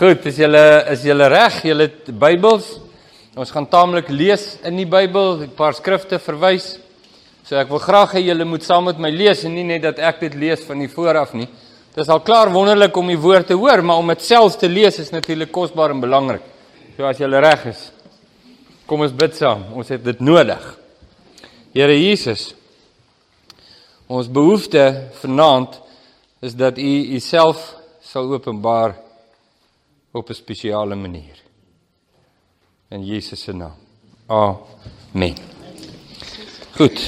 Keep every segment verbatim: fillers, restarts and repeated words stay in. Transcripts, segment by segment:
Goed, is julle is julle reg, julle Bybels. Ons gaan taamlik lees in die Bybel, 'n paar skrifte verwys. So ek wil graag hê julle moet saam met my lees en nie net dat ek dit lees van die vooraf nie. Dit is al klaar wonderlik om die woord te hoor, maar om dit self te lees is natuurlik kosbaar en belangrik. So as julle reg is, kom ons bid saam. Ons het dit nodig. Here Jesus, ons behoefte vanaand is dat U U self sal openbaar op een speciale manier. In Jezus' naam. Amen. Goed.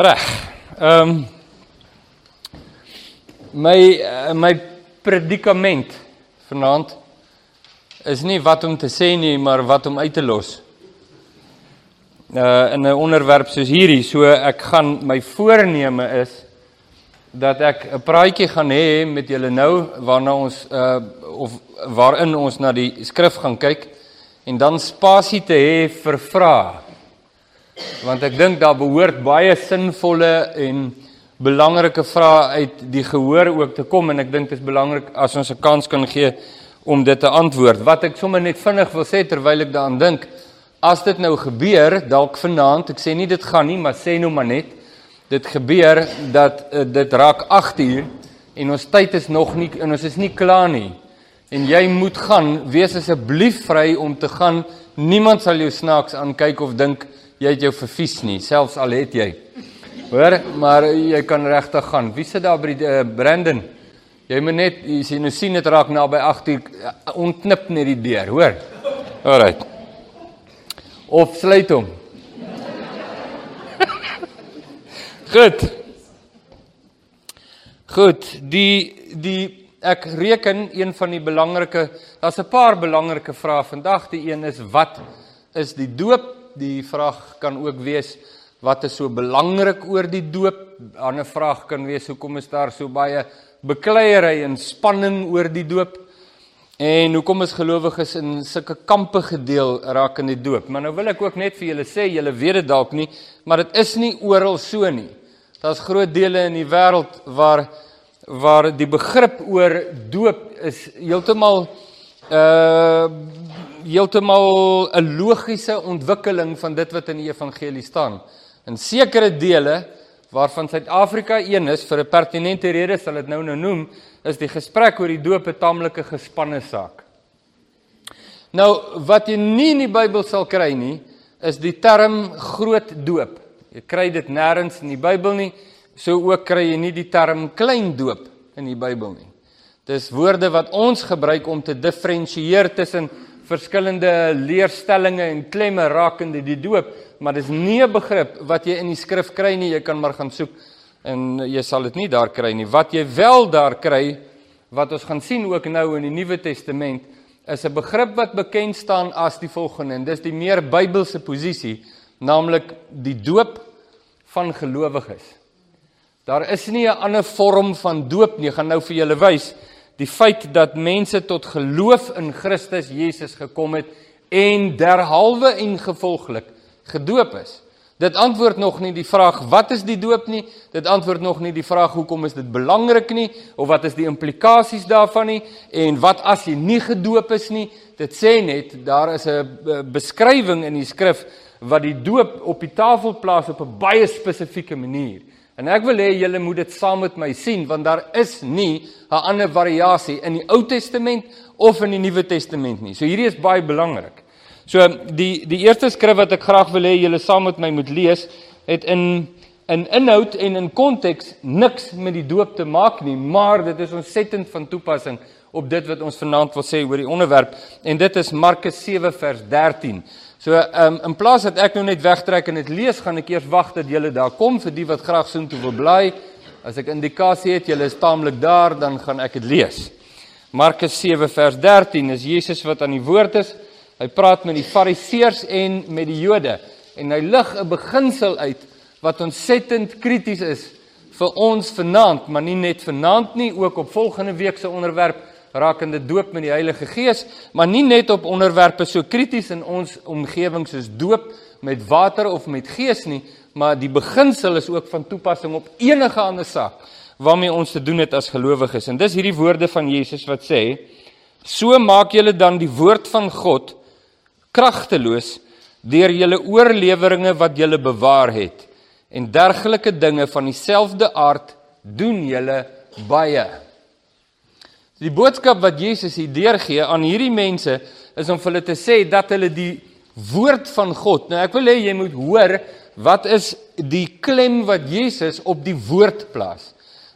Reg. Um, my, my predikament vanaand is nie wat om te sê nie, maar wat om uit te los. Uh, in 'n onderwerp soos hierdie, so ek gaan, my voorneme is, dat ek 'n praatjie gaan hê met julle nou waarna ons uh, of waarin ons na die skrif gaan kyk en dan spasie te hê vir vrae. Want ek dink daar behoort baie sinvolle en belangrike vrae uit die gehoor ook te kom en ek dink dit is belangrik as ons 'n kans kan gee om dit te antwoord. Wat ek sommer net vinnig wil sê terwyl ek daaraan dink, as dit nou gebeur, dalk vanaand, ek sê nie dit gaan nie, maar sê nou maar net dit gebeur dat uh, dit raak agt uur en ons tyd is nog nie en ons is nie klaar nie. En jy moet gaan, wees asseblief vry om te gaan. Niemand sal jou snaaks aankyk of dink jy het jou vervies nie, selfs al het jy. Hoor, maar jy kan regtig gaan. Wie sit daar by die, uh, Brandon? Jy moet net jy sien, nou sien dit raak naby agt uur, ontknip net die deur, hoor. Alright. Of sluit hom. Goed. Goed, die die ek reken een van die belangrike, daar's 'n paar belangrike vrae vandag. Die een is wat is die doop? Die vraag kan ook wees wat is so belangrik oor die doop? 'n Ander vraag kan wees hoekom is daar so baie bekleierery en spanning oor die doop? En hoekom is gelowiges in sulke kampe gedeel raak in die doop? Maar nou wil ek ook net vir julle sê, julle weet dit dalk nie, maar dit is nie oral so nie. Daar's groot dele in die wêreld waar waar die begrip oor doop is heeltemal uh heeltemal 'n logiese ontwikkeling van dit wat in die evangelie staan. In sekere dele waarvan Suid-Afrika een is, vir 'n pertinente rede sal dit nou nou noem, is die gesprek oor die doop 'n taamlike gespanne saak. Nou, wat jy nie in die Bybel sal kry nie, is die term groot doop. Jy kry dit nêrens in die Bybel nie, so ook kry jy nie die term klein doop in die Bybel nie. Dis woorde wat ons gebruik om te diferensieer tussen verskillende leerstellinge en klemme rakende die doop, maar dis nie 'n begrip wat jy in die skrif kry nie, jy kan maar gaan soek. En jy sal dit nie daar kry nie. Wat jy wel daar kry, wat ons gaan sien ook nou in die Nuwe Testament, is 'n begrip wat bekend staan as die volgende, en dis die meer Bybelse posisie, naamlik die doop van gelowiges. Daar is nie 'n ander vorm van doop nie, ek gaan nou vir julle wys, die feit dat mense tot geloof in Christus Jesus gekom het, en derhalwe en gevolglik gedoop is. Dit antwoord nog nie die vraag, wat is die doop nie? Dit antwoord nog nie die vraag, hoekom is dit belangrik nie? Of wat is die implikasies daarvan nie? En wat as jy nie gedoop is nie? Dit sê net, daar is 'n beskrywing in die skrif, wat die doop op die tafel plaas op 'n baie spesifieke manier. En ek wil hê julle moet dit saam met my sien, want daar is nie 'n ander variasie in die Ou Testament of in die Nuwe Testament nie. So hierdie is baie belangrik. So die die eerste skrif wat ek graag wil hê julle saam met my moet lees, het in in inhoud en in konteks niks met die doop te maak nie, maar dit is ontsettend van toepassing op dit wat ons vanaand wil sê oor die onderwerp, en dit is Markus sewe vers dertien. So um, in plaas dat ek nou net wegtrek en dit lees, gaan ek eers wag dat julle daar kom, vir die wat graag soontoe wil blaai. As ek indikasie het, julle is taamlik daar, dan gaan ek dit lees. Markus sewe vers dertien is Jesus wat aan die woord is. Hy praat met die Fariseërs en met die Jode, en hy lig 'n beginsel uit wat ontsettend krities is vir ons vanaand, maar nie net vanaand nie, ook op volgende week se onderwerp rakende doop met die Heilige Gees, maar nie net op onderwerpe so krities in ons omgewing soos doop met water of met gees nie, maar die beginsel is ook van toepassing op enige ander saak waarmee ons te doen het as gelowiges. En dis hierdie woorde van Jesus wat sê: So maak julle dan die woord van God kragteloos deur julle oorleweringe wat julle bewaar het, en dergelike dinge van dieselfde aard doen julle baie. Die boodskap wat Jesus hier deurgee aan hierdie mense is om vir hulle te sê dat hulle die woord van God, nou ek wil hê jy moet hoor, wat is die klem wat Jesus op die woord plaas?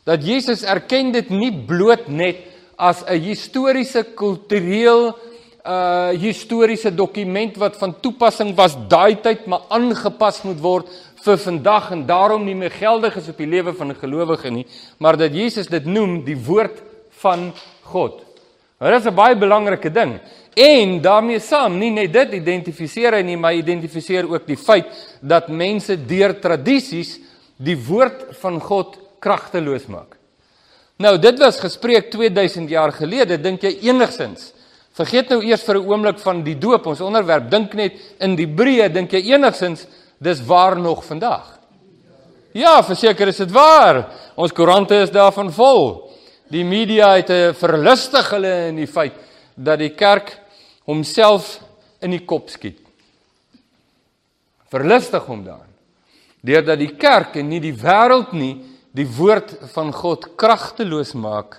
Dat Jesus erken dit nie bloot net as 'n historiese, kultureel, uh, historiese dokument wat van toepassing was daai tyd, maar aangepas moet word vir vandag en daarom nie meer geldig is op die lewe van 'n gelowige nie, maar dat Jesus dit noem die woord van God. Maar dit is 'n baie belangrike ding. En daarmee saam, nie net dit identifiseer hy nie, maar identifiseer ook die feit dat mense deur tradisies die woord van God kragteloos maak. Nou, dit was gespreek tweeduisend jaar gelede, dink jy enigszins. Vergeet nou eers vir 'n oomblik van die doop, ons onderwerp, dink net in die breë, dink jy enigszins, dis waar nog vandag. Ja, verseker is dit waar, ons koerante is daarvan vol. Die media het verlustig hulle in die feit, dat die kerk homself in die kop skiet. Verlustig hom daarin, deurdat die kerk en nie die wêreld nie, die woord van God kragteloos maak,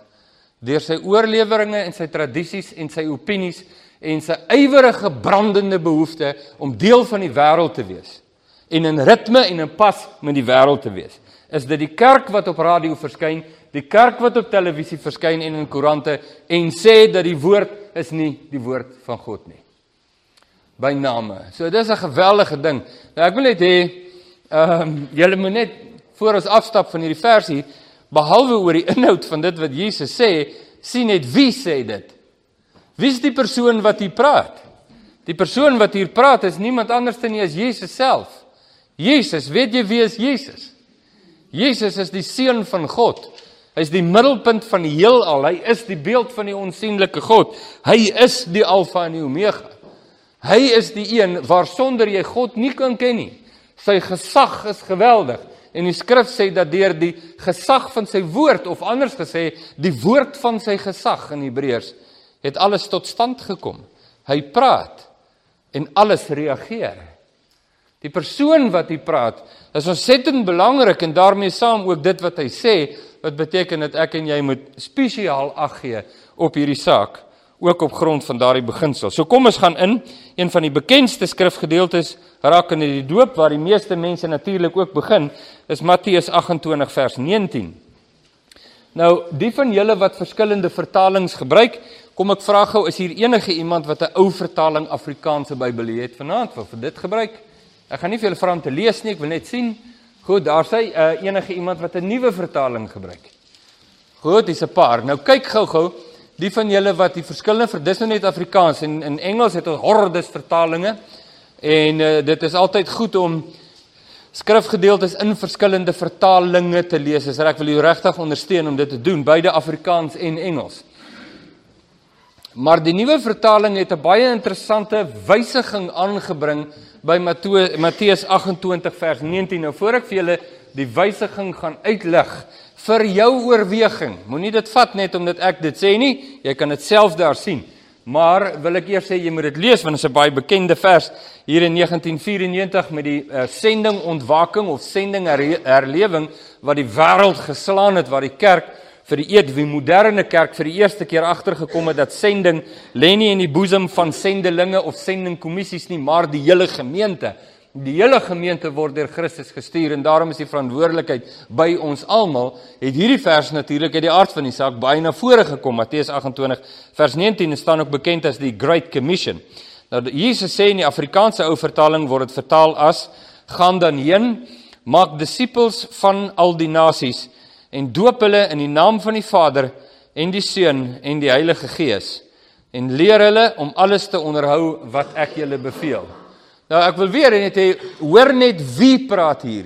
deur sy oorleweringe en sy tradisies en sy opinies en sy ywerige brandende behoefte om deel van die wêreld te wees, en in ritme en in pas met die wêreld te wees. Is dit die kerk wat op radio verskyn, die kerk wat op televisie verskyn en in koerante, en sê dat die woord is nie die woord van God nie. By name. So dit is 'n geweldige ding. Nou ek wil net hê, um, julle moet net voor ons afstap van hierdie versie, behalwe oor die inhoud van dit wat Jesus sê, sien net wie sê dit. Wie is die persoon wat hier praat? Die persoon wat hier praat is niemand anders nie as Jesus self. Jesus, weet jy wie is Jesus? Jesus is die seun van God. Hy is die middelpunt van die heelal. Hy is die beeld van die onsigbare God. Hy is die Alfa en die Omega. Hy is die een waar sonder jy God nie kan ken nie. Sy gesag is geweldig. En die skrif sê dat deur die gesag van sy woord, of anders gesê, die woord van sy gesag in Hebreërs, het alles tot stand gekom. Hy praat en alles reageer. Die persoon wat hy praat, is ontsettend belangrik en daarmee saam ook dit wat hy sê, wat beteken dat ek en jy moet spesiaal ag gee op hierdie saak, ook op grond van daardie beginsel. So kom ons gaan in, een van die bekendste skrifgedeeltes rakende die doop, waar die meeste mense natuurlik ook begin, is Matteus agt en twintig vers negentien. Nou, die van julle wat verskillende vertalings gebruik, kom ek vraag gou, is hier enige iemand wat 'n ou vertaling Afrikaanse Bybel het vanaand, wat vir dit gebruik? Ek gaan nie vir julle vra om te lees nie, ek wil net sien. Goed, daar sê uh, enige iemand wat 'n nuwe vertaling gebruik. Goed, dis 'n paar. Nou kyk gou-gou, die van julle wat die verskillende, dis nou net Afrikaans, en in Engels het ons hordes vertalinge, en uh, dit is altyd goed om skrifgedeeltes in verskillende vertalinge te lees, so ek wil u regtig ondersteun om dit te doen, beide Afrikaans en Engels. Maar die nuwe vertaling het 'n baie interessante wysiging aangebring by Matteus agt en twintig vers negentien, nou voor ek vir julle die wysiging gaan uitlig, vir jou oorweging, moenie dit vat net omdat ek dit sê nie, jy kan dit self daar sien, maar wil ek eers sê, jy moet dit lees, want dit is 'n baie bekende vers, hier in negentien vyf-en-negentig, met die uh, sending ontwaking, of sending her- herlewing, wat die wêreld geslaan het, waar die kerk, vir die eed, die moderne kerk, vir die eerste keer agtergekom het, dat sending, lê nie in die boesem van sendelinge, of sendingkommissies nie, maar die hele gemeente, die hele gemeente word deur Christus gestuur, en daarom is die verantwoordelikheid by ons almal, het hierdie vers natuurlik uit die aard van die saak baie na vore gekom, Matteus agt en twintig, vers negentien, staan ook bekend as die Great Commission. Nou, Jesus sê in die Afrikaanse ou vertaling, word het vertaal as, gaan dan heen, maak disippels van al die nasies, en doop hulle in die naam van die Vader, en die Seun, en die Heilige Gees, en leer hulle om alles te onderhou wat ek julle beveel. Nou, ek wil weer net hê, hoor net wie praat hier.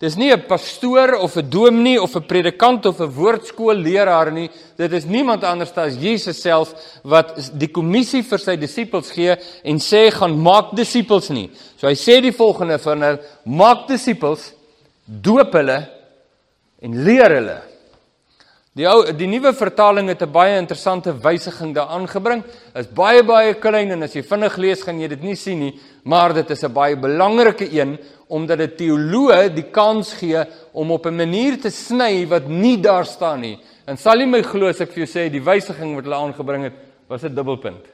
Dis nie 'n pastoor of 'n dominee of 'n predikant of 'n woordskoolleraar nie. Dit is niemand anders as Jesus self wat die kommissie vir sy disippels gee en sê gaan maak disippels nie. So hy sê die volgende van hulle, maak disippels, doop hulle en leer hulle. Die ou die nuwe vertaling het 'n baie interessante wysiging daaraan gebring. Is baie baie klein en as jy vinnig lees gaan jy dit nie sien nie, maar dit is 'n baie belangrike een omdat dit teoloë die kans gee om op 'n manier te sny wat nie daar staan nie. En sal jy my glo as ek vir jou sê die wysiging wat hulle aangebring het was 'n dubbelpunt.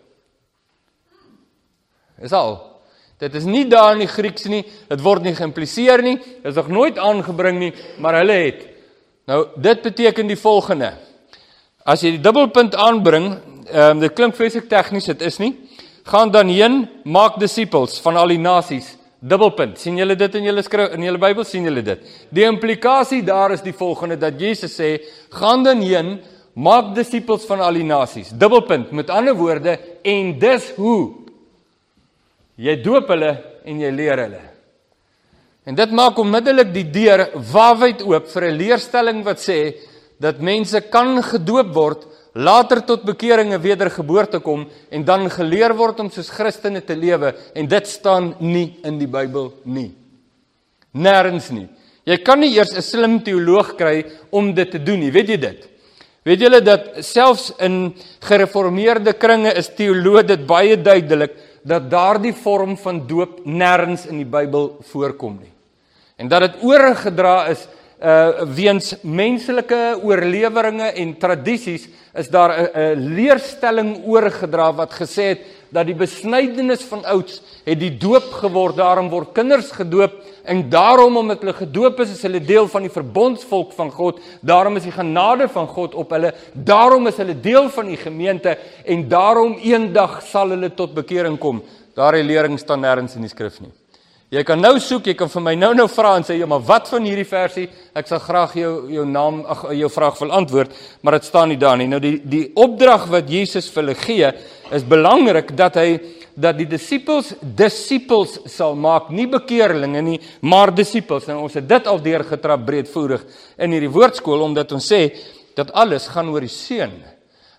Is al. Dit is nie daar in die Grieks nie, dit word nie geïmpliseer nie, dit is nog nooit aangebring nie, maar hulle het. Nou, dit beteken die volgende. As jy die dubbelpunt aanbring, um, dit klink vreeslik tegnies, dit is nie, gaan dan heen, maak disippels van al die nasies, dubbelpunt. Sien julle dit in julle skryf, in julle Bybel, sien julle dit? Die implikasie daar is die volgende, dat Jesus sê, gaan dan heen, maak disippels van al die nasies, dubbelpunt, met ander woorde, en dis hoe? Jy doop hulle en jy leer hulle. En dit maak onmiddellik die deur waawyd oop vir 'n leerstelling wat sê, dat mense kan gedoop word, later tot bekering en wedergeboorte kom, en dan geleer word om soos Christene te lewe, en dit staan nie in die Bybel nie. Nêrens nie. Jy kan nie eers 'n slim teoloog kry om dit te doen nie, weet jy dit? Weet julle dat selfs in gereformeerde kringe is teoloë dit baie duidelik, dat daar die vorm van doop nêrens in die Bybel voorkom nie. En dat het oorgedra is, uh, weens menslike oorleweringe en tradisies, is daar een leerstelling oorgedra wat gesê het, dat die besnydenis van ouds het die doop geword, daarom word kinders gedoop, en daarom omdat hulle gedoop is, is hulle deel van die verbondsvolk van God, daarom is die genade van God op hulle, daarom is hulle deel van die gemeente, en daarom eendag sal hulle tot bekering kom. Daardie lering staan nêrens in die skrif nie. Jy kan nou soek, jy kan vir my nou nou vra en sê, ja, maar wat van hierdie versie? Ek sal graag jou, jou naam, ag, jou vraag wil antwoord, maar dit staan nie daar nie. Nou die, die opdrag wat Jesus vir hulle gee, is belangrik dat hy, dat die disippels, disippels sal maak, nie bekeerlinge nie, maar disippels. En ons het dit al deurgetrap breedvoerig in hierdie woordskool, omdat ons sê, dat alles gaan oor die seun.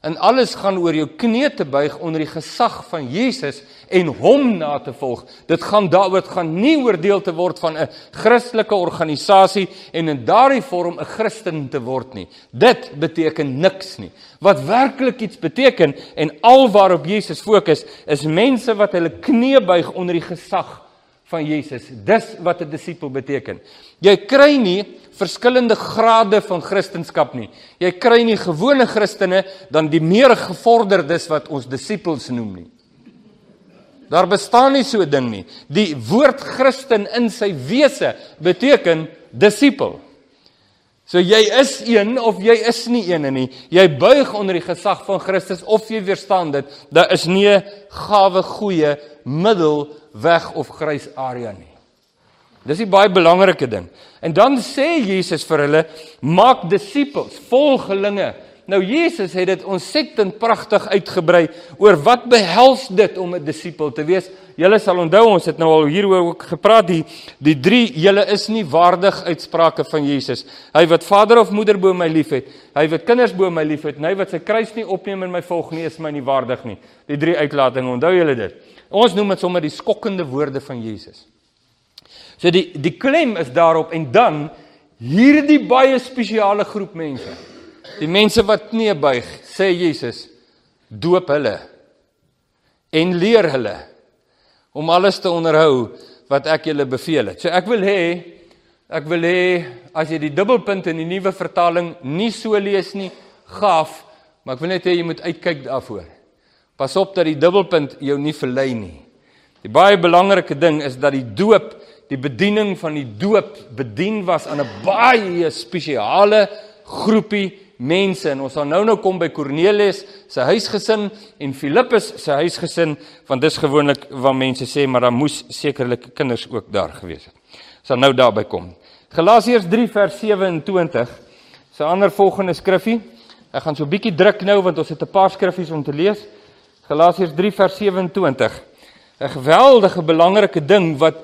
En alles gaan oor jou knie te buig onder die gesag van Jesus en hom na te volg. Dit gaan daaroor, dit gaan nie oordeel te word van 'n Christelike organisasie en in daardie vorm 'n Christen te word nie. Dit beteken niks nie. Wat werklik iets beteken en al waarop Jesus fokus, is mense wat hulle knie buig onder die gesag van Jesus. Dis wat 'n disipel beteken. Jy kry nie verskillende grade van Christendom nie. Jy kry nie gewone Christene dan die meer gevorderdes wat ons disipels noem nie. Daar bestaan nie so 'n ding nie. Die woord Christen in sy wese beteken disipel. So jy is een of jy is nie een nie. Jy buig onder die gesag van Christus of jy weerstaan dit. Daar is nie 'n gawe goeie middel weg of grys area nie. Dis die baie belangrike ding. En dan sê Jesus vir hulle, maak disippels, volgelinge. Nou Jesus het dit ontsettend pragtig uitgebrei oor wat behels dit om 'n disipel te wees. Julle sal onthou, ons het nou al hieroor ook gepraat, die, die drie, julle is nie waardig uitsprake van Jesus. Hy wat vader of moeder bo my lief het, hy wat kinders bo my lief het, en hy wat sy kruis nie opneem en my volg nie, is my nie waardig nie. Die drie uitlatinge, onthou julle dit. Ons noem dit sommer die skokkende woorde van Jesus. So die, die klem is daarop, en dan, hierdie baie spesiale groep mense, die mense wat knie buig, sê Jesus, doop hulle en leer hulle om alles te onderhou wat ek julle beveel het. So ek wil hê, ek wil hê as jy die dubbelpunt in die nuwe vertaling nie so lees nie, gaaf, maar ek wil net hê jy moet uitkyk daarvoor. Pas op dat die dubbelpunt jou nie verlei nie. Die baie belangrike ding is dat die doop, die bediening van die doop bedien was aan 'n baie spesiale groepie mense, en ons sal nou nou kom by Cornelius, sy huisgesin, en Filippus, sy huisgesin, want dis gewoonlik wat mense sê, maar daar moes sekerlik kinders ook daar gewees het. Sal nou daarby kom. Galasiërs drie vers sewe en twintig, sy ander volgende skriffie, ek gaan so bietjie druk nou, want ons het 'n paar skriffies om te lees. Galasiërs drie vers sewe en twintig, 'n geweldige belangrike ding, wat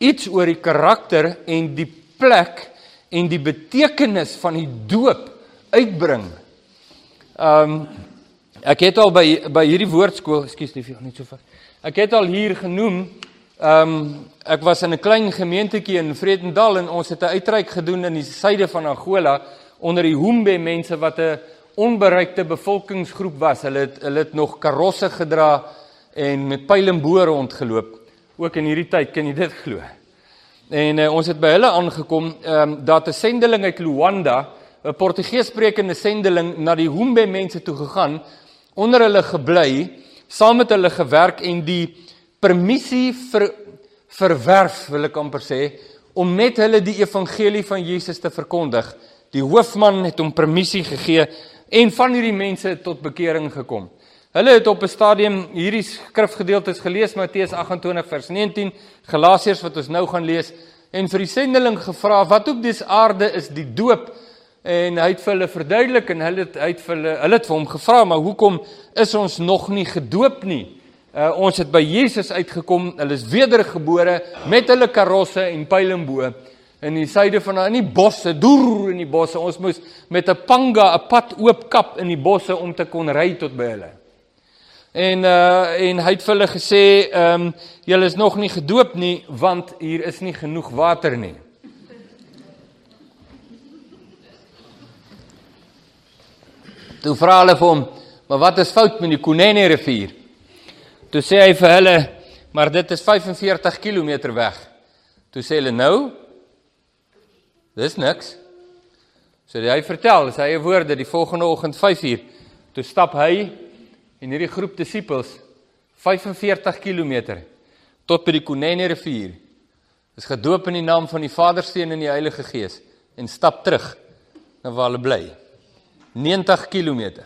iets oor die karakter en die plek en die betekenis van die doop uitbring. Um, ek het al by, by hierdie woordskool, excuse liefie, net so vat. Ek het al hier genoem, um, ek was in 'n klein gemeentetjie in Vredendal en ons het 'n uitreik gedoen in die suide van Angola onder die Hoembe mense wat 'n onbereikte bevolkingsgroep was. Hulle het, hulle het nog karosse gedra en met pyl en boor rondgeloop. Ook in hierdie tyd kan jy dit glo. En uh, ons het by hulle aangekom um, dat 'n sendeling uit Luanda, 'n Portugees-sprekende sendeling, na die Hoembe mense toe gegaan, onder hulle gebly, saam met hulle gewerk en die permissie ver, verwerf, wil ek amper sê, om met hulle die evangelie van Jesus te verkondig. Die hoofman het hom permissie gegee en van hierdie mense tot bekering gekom. Hulle het op 'n stadium hierdie skrifgedeeltes gelees, Matteus agt en twintig vers negentien, Galasiërs wat ons nou gaan lees, en vir die sendeling gevra, wat op dis aarde is die doop? En hy het vir hulle verduidelik en hulle het, hy het vir hulle, hulle het vir hom gevra, maar hoekom is ons nog nie gedoop nie? Uh, ons het by Jesus uitgekom, hulle is wedergebore, met hulle karosse en pylenboe, in die syde van, in die bosse, doer in die bosse, ons moes met 'n panga, 'n pad oopkap in die bosse, om te kon ry tot by hulle. En, uh, en hy het vir hulle gesê, um, julle is nog nie gedoop nie, want hier is nie genoeg water nie. Toe vra hulle vir hom, maar wat is fout met die Cornelius rivier? Toe sê hy vir hulle, maar dit is vyfenveertig kilometer weg. Toe sê hulle, nou, dis niks. So hy vertel, sy eie woorde, die volgende oggend vyf uur, toe stap hy en hierdie groep disippels, vyfenveertig kilometer, tot by die Konene rivier, is gedoop in die naam van die Vadersteen en die Heilige Gees, en stap terug, na waar hulle bly, negentig kilometer.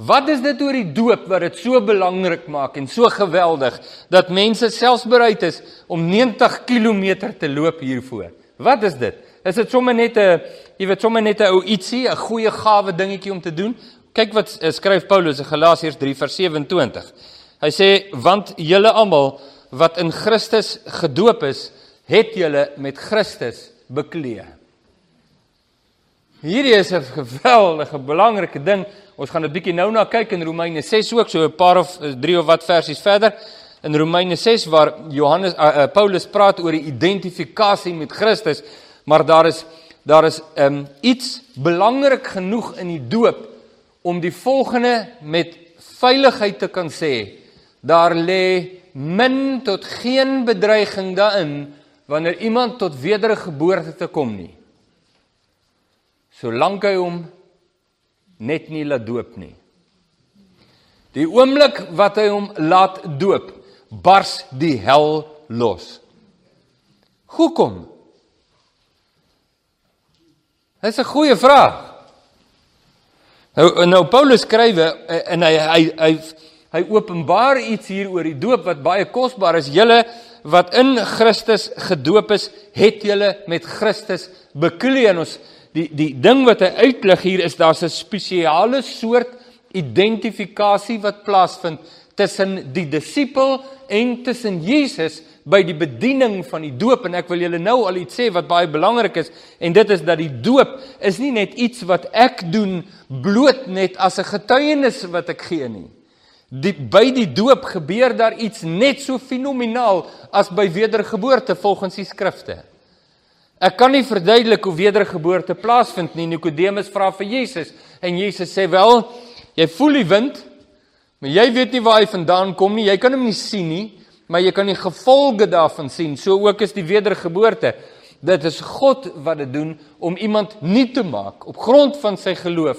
Wat is dit oor die doop wat dit so belangrik maak en so geweldig, dat mense selfs bereid is om negentig kilometer te loop hiervoor? Wat is dit? Is dit sommer net 'n, jy weet, sommer net 'n ou ietsie, 'n goeie gawe dingetjie om te doen? Kyk wat skryf Paulus in Galasiërs drie vers sewe en twintig. Hy sê, want julle almal wat in Christus gedoop is, het julle met Christus beklee. Hierdie is 'n geweldige, belangrike ding. Ons gaan 'n bietjie nou na kyk in Romeine ses ook, so 'n paar of drie of wat versies verder. In Romeine ses waar Johannes uh, uh, Paulus praat oor die identifikasie met Christus, maar daar is daar is um, iets belangrik genoeg in die doop om die volgende met veiligheid te kan sê. Daar lê min tot geen bedreiging daarin wanneer iemand tot wedergeboorte te kom nie. Solank hy hom net nie laat doop nie. Die oomblik wat hy hom laat doop, bars die hel los. Hoekom? Dit is 'n goeie vraag. Nou, nou Paulus skryf en hy, hy, hy, hy openbaar iets hier oor die doop wat baie kosbaar is. Julle wat in Christus gedoop is, het julle met Christus bekleed. En ons Die, die ding wat hy uitlig hier is, daar's 'n spesiale soort identifikasie wat plaasvind tussen die disipel en tussen Jesus by die bediening van die doop. En ek wil julle nou al iets sê wat baie belangrik is, en dit is dat die doop is nie net iets wat ek doen, bloot net as 'n getuienis wat ek gee nie. Die, by die doop gebeur daar iets net so fenomenaal as by wedergeboorte volgens die skrifte. Ek kan nie verduidelik hoe wedergeboorte plaasvind nie. Nicodemus vra vir Jesus, en Jesus sê, wel, jy voel die wind, maar jy weet nie waar hy vandaan kom nie, jy kan hom nie sien nie, maar jy kan die gevolge daarvan sien. So ook is die wedergeboorte. Dit is God wat dit doen, om iemand nie te maak, op grond van sy geloof,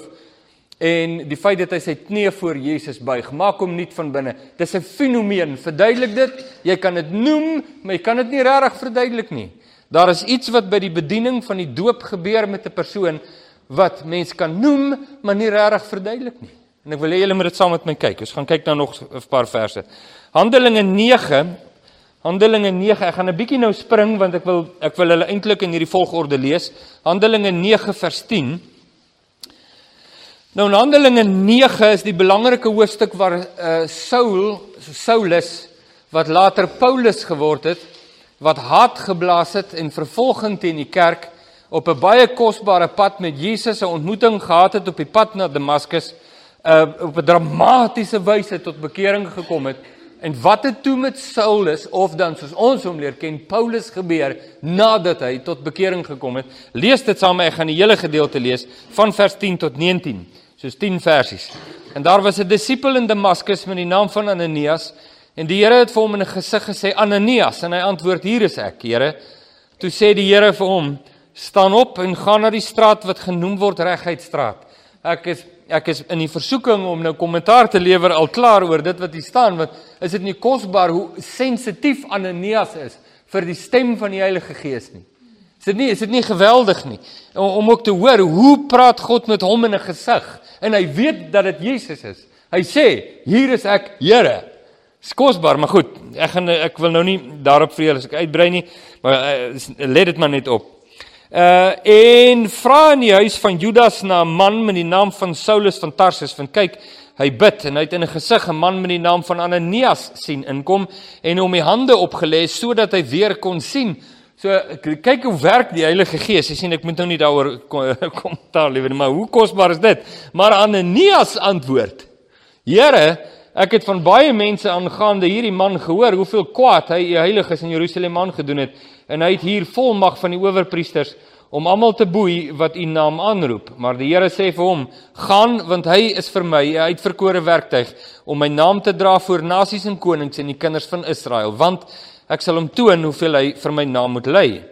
en die feit dat hy sy knie voor Jesus buig, maak hom nuut van binne. Dit is 'n fenomeen, verduidelik dit, jy kan dit noem, maar jy kan dit nie regtig verduidelik nie. Daar is iets wat by die bediening van die doop gebeur met 'n persoon wat mens kan noem, maar nie regtig verduidelik nie. En ek wil hê julle moet dit saam met my kyk. Ons gaan kyk na nog 'n paar verse. Handelinge nege, Handelinge nege. Ek gaan 'n bietjie nou spring want ek wil ek wil hulle eintlik in hierdie volgorde lees. Handelinge nege vers tien. Nou in Handelinge nege is die belangrike hoofstuk waar uh, Saul, Saulus wat later Paulus geword het, wat haat geblaas het en vervolging teen die kerk, op 'n baie kosbare pad met Jesus 'n ontmoeting gehad het op die pad na Damaskus, uh, op 'n dramatiese wyse tot bekering gekom het, En wat het toe met Saulus, of dan soos ons hom leer ken, Paulus gebeur, nadat hy tot bekering gekom het. Lees dit saam, ek gaan die hele gedeelte lees, van vers tien tot negentien, soos tien versies. En daar was 'n disipel in Damaskus met die naam van Ananias, en die Here het vir hom in 'n gesig gesê, Ananias, en hy antwoord, hier is ek, Here. Toe sê die Here vir hom, staan op en gaan na die straat wat genoem word Regheidstraat. Ek is Ek is in die versoeking om nou kommentaar te lewer al klaar oor dit wat hier staan, want is dit nie kosbaar hoe sensitief Ananias is vir die stem van die Heilige Gees nie. Is dit nie, is dit nie geweldig nie, om, om ook te hoor, hoe praat God met hom in 'n gesig, en hy weet dat dit Jesus is. Hy sê, hier is ek, Here. Is kosbaar, maar goed, ek, gaan, ek wil nou nie daarop vir julle as ek uitbrei nie, maar let dit maar net op. Uh, en vra in die huis van Judas na 'n man met die naam van Saulus van Tarsus, van kyk, hy bid, en hy het in 'n gesig 'n man met die naam van Ananias sien inkom, en hom die hande opgelê, sodat hy weer kon sien. So, kyk hoe werk die Heilige Gees, jy sien, ek moet nou nie daaroor kommentaar lewer, maar hoe kosbaar is dit? Maar Ananias antwoord, Here, ek het van baie mense aangaande hierdie man gehoor, hoeveel kwaad hy die heiliges in Jerusalem aangedoen het, en hy het hier volmag van die owerpriesters, om almal te boei wat u naam aanroep. Maar die Here sê vir hom, gaan, want hy is vir my 'n uitverkore werktuig, om my naam te dra voor nasies en konings en die kinders van Israel, want ek sal hom toon hoeveel hy vir my naam moet ly.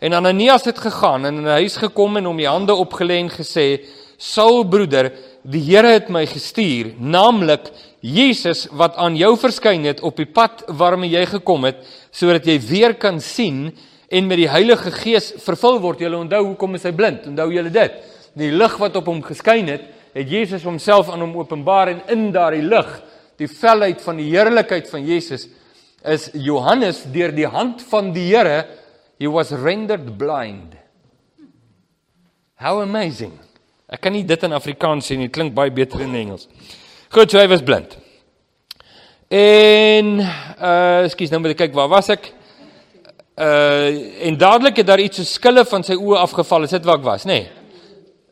En Ananias het gegaan en in 'n huis gekom en hom die hande opgelê en gesê, Saul broeder, die Here het my gestuur, naamlik Jesus wat aan jou verskyn het op die pad waarmee jy gekom het, sodat jy weer kan sien en met die Heilige Gees vervul word. Julle onthou, hoekom is hy blind? Onthou julle dit? Die lig wat op hom geskyn het, het Jesus homself aan hom openbaar, en in daardie lig, die felheid van die heerlikheid van Jesus, is Johannes deur die hand van die Here, he was rendered blind. How amazing! Ek kan nie dit in Afrikaans sê nie, klink baie beter in Engels. Goed, so hy was blind. En, uh, excuse, nou moet ek kyk, waar was ek? Uh, en dadelik het daar iets so skille van sy oë afgeval, is dit waar ek was, nee.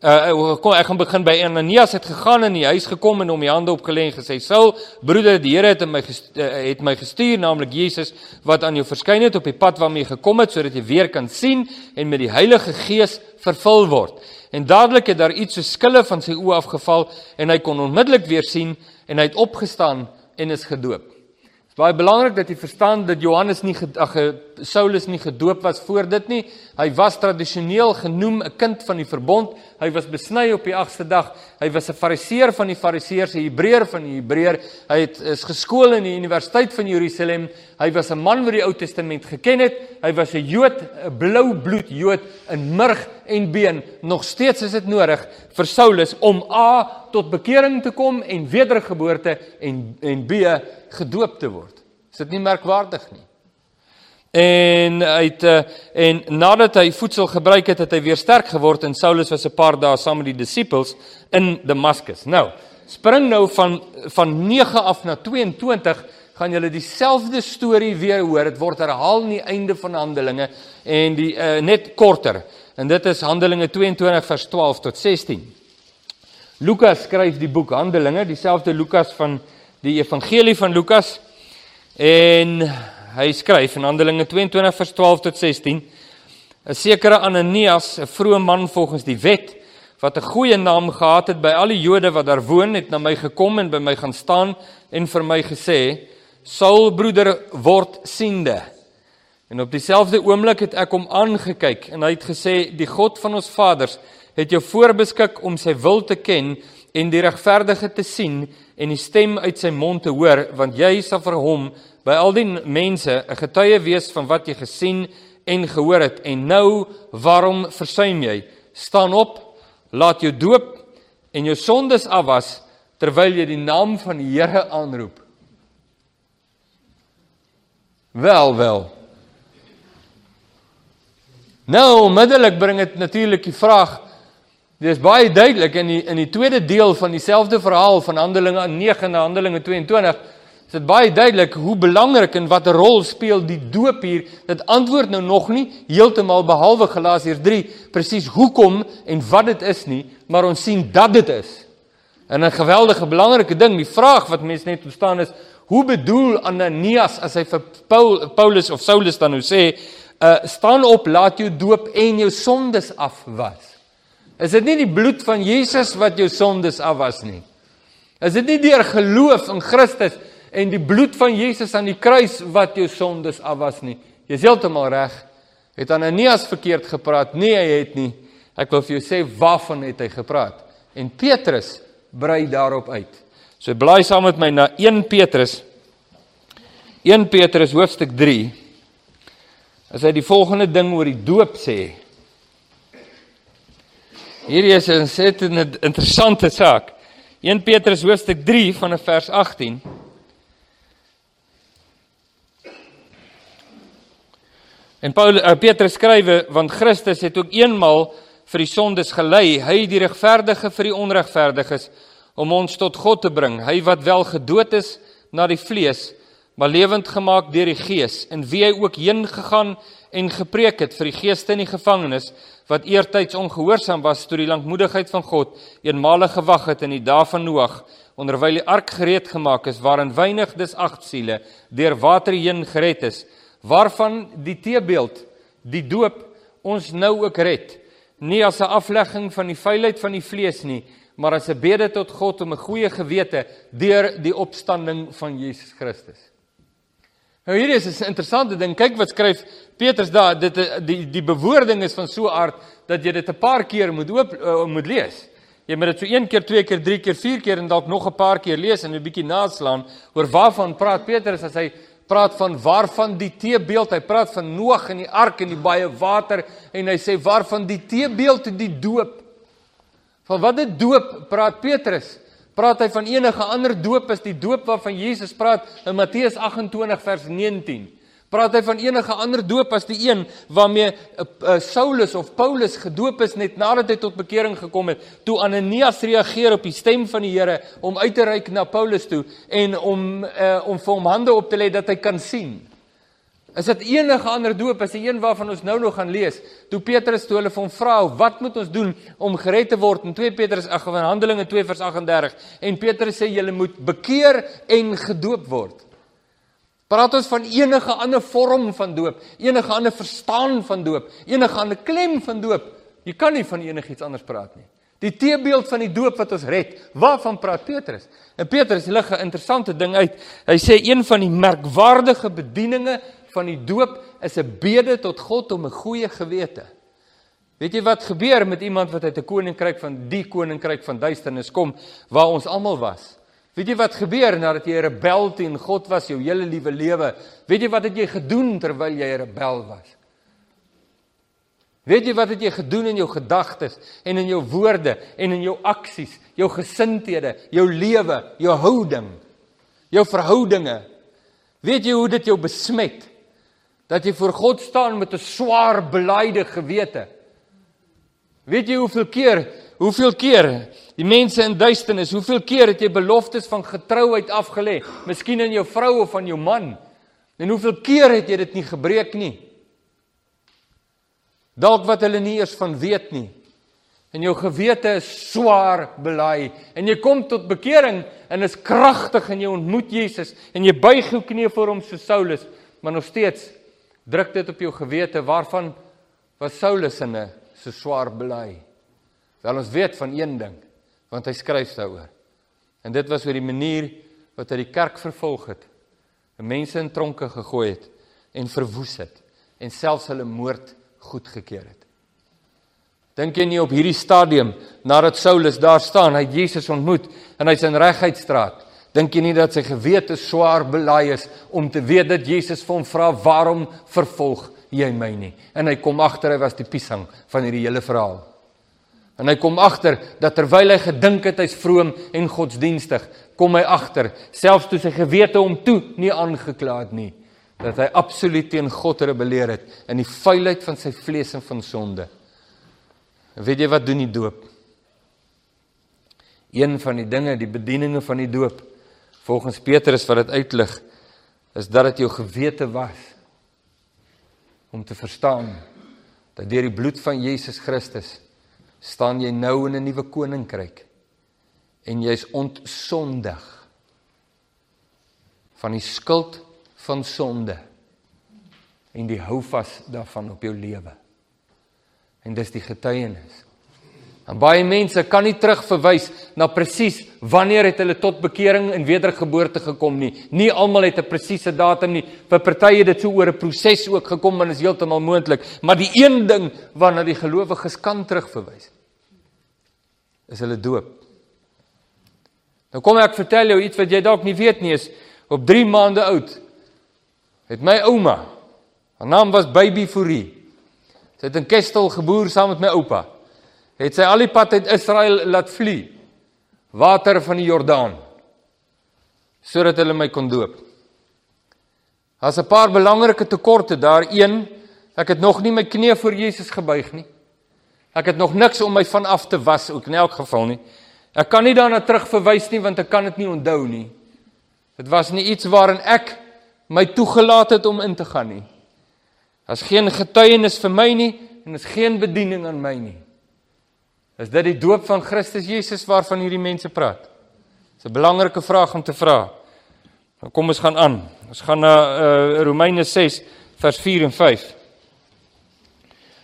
Uh, kom, ek gaan begin by Ananias, het gegaan in die huis gekom en om die hande opgelê en gesê, Saul, broeder, die Here het my gestuur, het my gestuur, naamlik Jesus, wat aan jou verskyn het op die pad waarmee jy gekom het, sodat jy weer kan sien en met die Heilige Gees vervul word. En dadelik het daar iets so skille van sy oë afgeval en hy kon onmiddellik weer sien en hy het opgestaan en is gedoop. Baie belangrik dat jy verstaan dat Johannes nie, ag, Saulus nie gedoop was voor dit nie. Hy was tradisioneel genoem 'n kind van die verbond. Hy was besny op die agste dag. Hy was 'n fariseer van die fariseërs, 'n Hebreër van die Hebreër. Hy het is geskool in die Universiteit van Jerusalem. Hy was 'n man wat die Ou Testament geken het. Hy was 'n Jood, 'n blou bloed Jood in murg en been. Nog steeds is dit nodig vir Saulus om A tot bekering te kom en wedergeboorte en en B gedoop te word. Is dit nie merkwaardig nie? En hy het, en nadat hy voedsel gebruik het, het hy weer sterk geword, en Saulus was 'n paar dae saam met die disippels in Damaskus. Nou, spring nou van, van nege af na twee en twintig, gaan julle dieselfde storie weer hoor, het word herhaal in die einde van Handelinge, en die uh, net korter, en dit is Handelinge twee en twintig vers twaalf tot sestien. Lukas skryf die boek Handelinge, dieselfde Lukas van die evangelie van Lukas, en hy skryf in Handelinge twee en twintig vers twaalf tot sestien, 'n sekere Ananias, 'n vroeë man volgens die wet, wat 'n goeie naam gehad het by al die Jode wat daar woon, het na my gekom en by my gaan staan en vir my gesê, Saul broeder word siende. En op dieselfde oomblik het ek hom aangekyk en hy het gesê, die God van ons vaders het jou voorbeskik om sy wil te ken en die regverdige te sien, en die stem uit sy mond te hoor, want jy sal vir hom, by al die mense, 'n getuie wees van wat jy gesien en gehoor het, en nou, waarom versuim jy? Staan op, laat jou doop, en jou sondes afwas, terwyl jy die naam van die Here aanroep. Wel, wel. Nou, onmiddellik bring het natuurlik die vraag, dit is baie duidelik, in die, in die tweede deel van dieselfde verhaal, van Handelinge nege na Handelinge twee en twintig, is dit baie duidelik hoe belangrik en wat 'n rol speel die doop hier. Dit antwoord nou nog nie heeltemal behalwe Galasiërs drie, presies hoekom en wat dit is nie, maar ons sien dat dit is. En 'n geweldige belangrike ding, die vraag wat mense net ontstaan is, hoe bedoel Ananias as hy vir Paul, Paulus of Saulus dan nou sê, uh, staan op, laat jou doop en jou sondes afwas. Is dit nie die bloed van Jesus wat jou sondes afwas nie? Is dit nie deur geloof in Christus en die bloed van Jesus aan die kruis wat jou sondes afwas nie? Jy is heeltemal reg. Het Ananias verkeerd gepraat? Nee, hy het nie. Ek wil vir jou sê, waarvan het hy gepraat? En Petrus brei daarop uit. So blaai saam met my na Eerste Petrus, Eerste Petrus hoofstuk drie, as hy die volgende ding oor die doop sê. Hierdie is een ontsettende interessante saak. Eerste Petrus hoofstuk drie vanaf vers agttien. En Paulus, uh, Petrus skrywe, want Christus het ook eenmaal vir die sondes gelei, hy die regverdige vir die onregverdiges, om ons tot God te bring, hy wat wel gedood is na die vlees, maar lewend gemaak deur die gees, en wie hy ook heen gegaan en gepreek het vir die geeste in die gevangenis, wat eertyds ongehoorsaam was, toe die lankmoedigheid van God eenmalig gewag het in die dae van Noag, onderwyl die ark gereed gemaak is, waarin weinig dis agt siele deur water heen gered is, waarvan die teebeeld, die doop, ons nou ook red, nie as 'n aflegging van die vuilheid van die vlees nie, maar as 'n bede tot God om 'n goeie gewete deur die opstanding van Jesus Christus. Nou hier is 'n interessante ding, kyk wat skryf Petrus daar, dit, die, die bewoording is van so 'n aard, dat jy dit 'n paar keer moet, oop, uh, moet lees. Jy moet dit so een keer, twee keer, drie keer, vier keer, en dalk nog 'n paar keer lees, en 'n bietjie naslaan, oor waarvan praat Petrus, as hy praat van waarvan die teebeeld, hy praat van Noag en die ark en die baie water, en hy sê waarvan die teebeeld die doop. Van wat dit doop, praat Petrus, praat hy van enige ander doop as die doop waarvan Jesus praat in Matteus agt en twintig vers negentien. Praat hy van enige ander doop as die een waarmee Saulus of Paulus gedoop is net nadat hy tot bekering gekom het, toe Ananias reageer op die stem van die Here om uit te reik na Paulus toe en om, uh, om vir hom hande op te lê dat hy kan sien. Is dit enige ander doop, is die een waarvan ons nou nog gaan lees, toe Petrus toe hulle vir hom vra, wat moet ons doen om gered te word, in Tweede Petrus, in Handelinge twee vers agt en dertig, en Petrus sê, julle moet bekeer en gedoop word. Praat ons van enige ander vorm van doop, enige ander verstaan van doop, enige ander klem van doop, jy kan nie van enigiets anders praat nie. Die teebeeld van die doop wat ons red, waarvan praat Petrus? En Petrus lig 'n interessante ding uit, hy sê, een van die merkwaardige bedieninge van die doop is 'n bede tot God om 'n goeie gewete. Weet jy wat gebeur met iemand wat uit die koninkryk van die koninkryk van duisternis kom, waar ons almal was? Weet jy wat gebeur nadat jy 'n rebel teen God was, jou hele liewe lewe? Weet jy wat het jy gedoen terwyl jy 'n rebel was? Weet jy wat het jy gedoen in jou gedagtes, en in jou woorde, en in jou aksies, jou gesindhede, jou lewe, jou houding, jou verhoudinge? Weet jy hoe dit jou besmet? Dat jy voor God staan met 'n swaar belaaide gewete. Weet jy hoeveel keer, hoeveel keer, die mense in duisternis, hoeveel keer het jy beloftes van getrouheid afgelê, miskien in jou vrou of van jou man, en hoeveel keer het jy dit nie gebreek nie? Dalk wat hulle nie eers van weet nie, en jou gewete is swaar belaai, en jy kom tot bekering, en is kragtig, en jy ontmoet Jesus, en jy buig jou knie voor hom so Saulus, maar nog steeds, druk dit op jou gewete, waarvan was Saulus in 'n so swaar belaai. Wel ons weet van een ding, want hy skryf daaroor. En dit was oor die manier wat hy die kerk vervolg het, en mense in tronke gegooi het, en verwoes het, en selfs hulle moord goedgekeur het. Dink jy nie op hierdie stadium, nadat Saulus daar staan, hy het Jesus ontmoet, en hy is in Reguitstraat, dink jy nie dat sy gewete swaar belaai is, om te weet dat Jesus vir hom vra, waarom vervolg jy my nie? En hy kom agter, hy was die piesang van hierdie hele verhaal. En hy kom agter, dat terwyl hy gedink het, hy is vroom en godsdienstig, kom hy agter, selfs toe sy gewete hom toe nie aangeklaad nie, dat hy absoluut teen God rebelleer het, in die vuilheid van sy vlees en van sonde. Weet jy wat doen die doop? Een van die dinge, die bedieninge van die doop, volgens Petrus wat dit uitlig, is dat dit jou gewete was, om te verstaan, dat deur die bloed van Jesus Christus, staan jy nou in 'n nuwe koninkryk, en jy is ontsondig. van die skuld van sonde en die houvas daarvan op jou lewe. En dis die getuienis. En baie mense kan nie terugverwys na presies wanneer het hulle tot bekering en wedergeboorte gekom nie. Nie almal het 'n presiese datum nie. Vir partye het dit so oor 'n proses ook gekom en is heeltemal moontlik. Maar die een ding waarna die gelowiges kan terugverwys is hulle doop. Nou kom ek vertel jou iets wat jy dalk nie weet nie is, op drie maande oud het my ouma, haar naam was Baby Forrie, sy het in Kestel geboer saam met my oupa, het sy al die pad uit Israel laat vlieg, water van die Jordaan, sodat hulle my kon doop. Daar's 'n paar belangrike tekorte daar. Een, ek het nog nie my knie voor Jesus gebuig nie. Ek het nog niks om my van af te was, ook in elk geval nie. Ek kan nie daarna terugverwys nie, want ek kan dit nie onthou nie. Dit was nie iets waarin ek my toegelaat het om in te gaan nie. Daar's geen getuienis vir my nie, en daar's geen bediening aan my nie. Is dit die doop van Christus Jesus waarvan hierdie mense praat? Dis 'n belangrike vraag om te vra. Nou kom ons gaan aan. Ons gaan na uh, Romeine ses vers vier en vyf.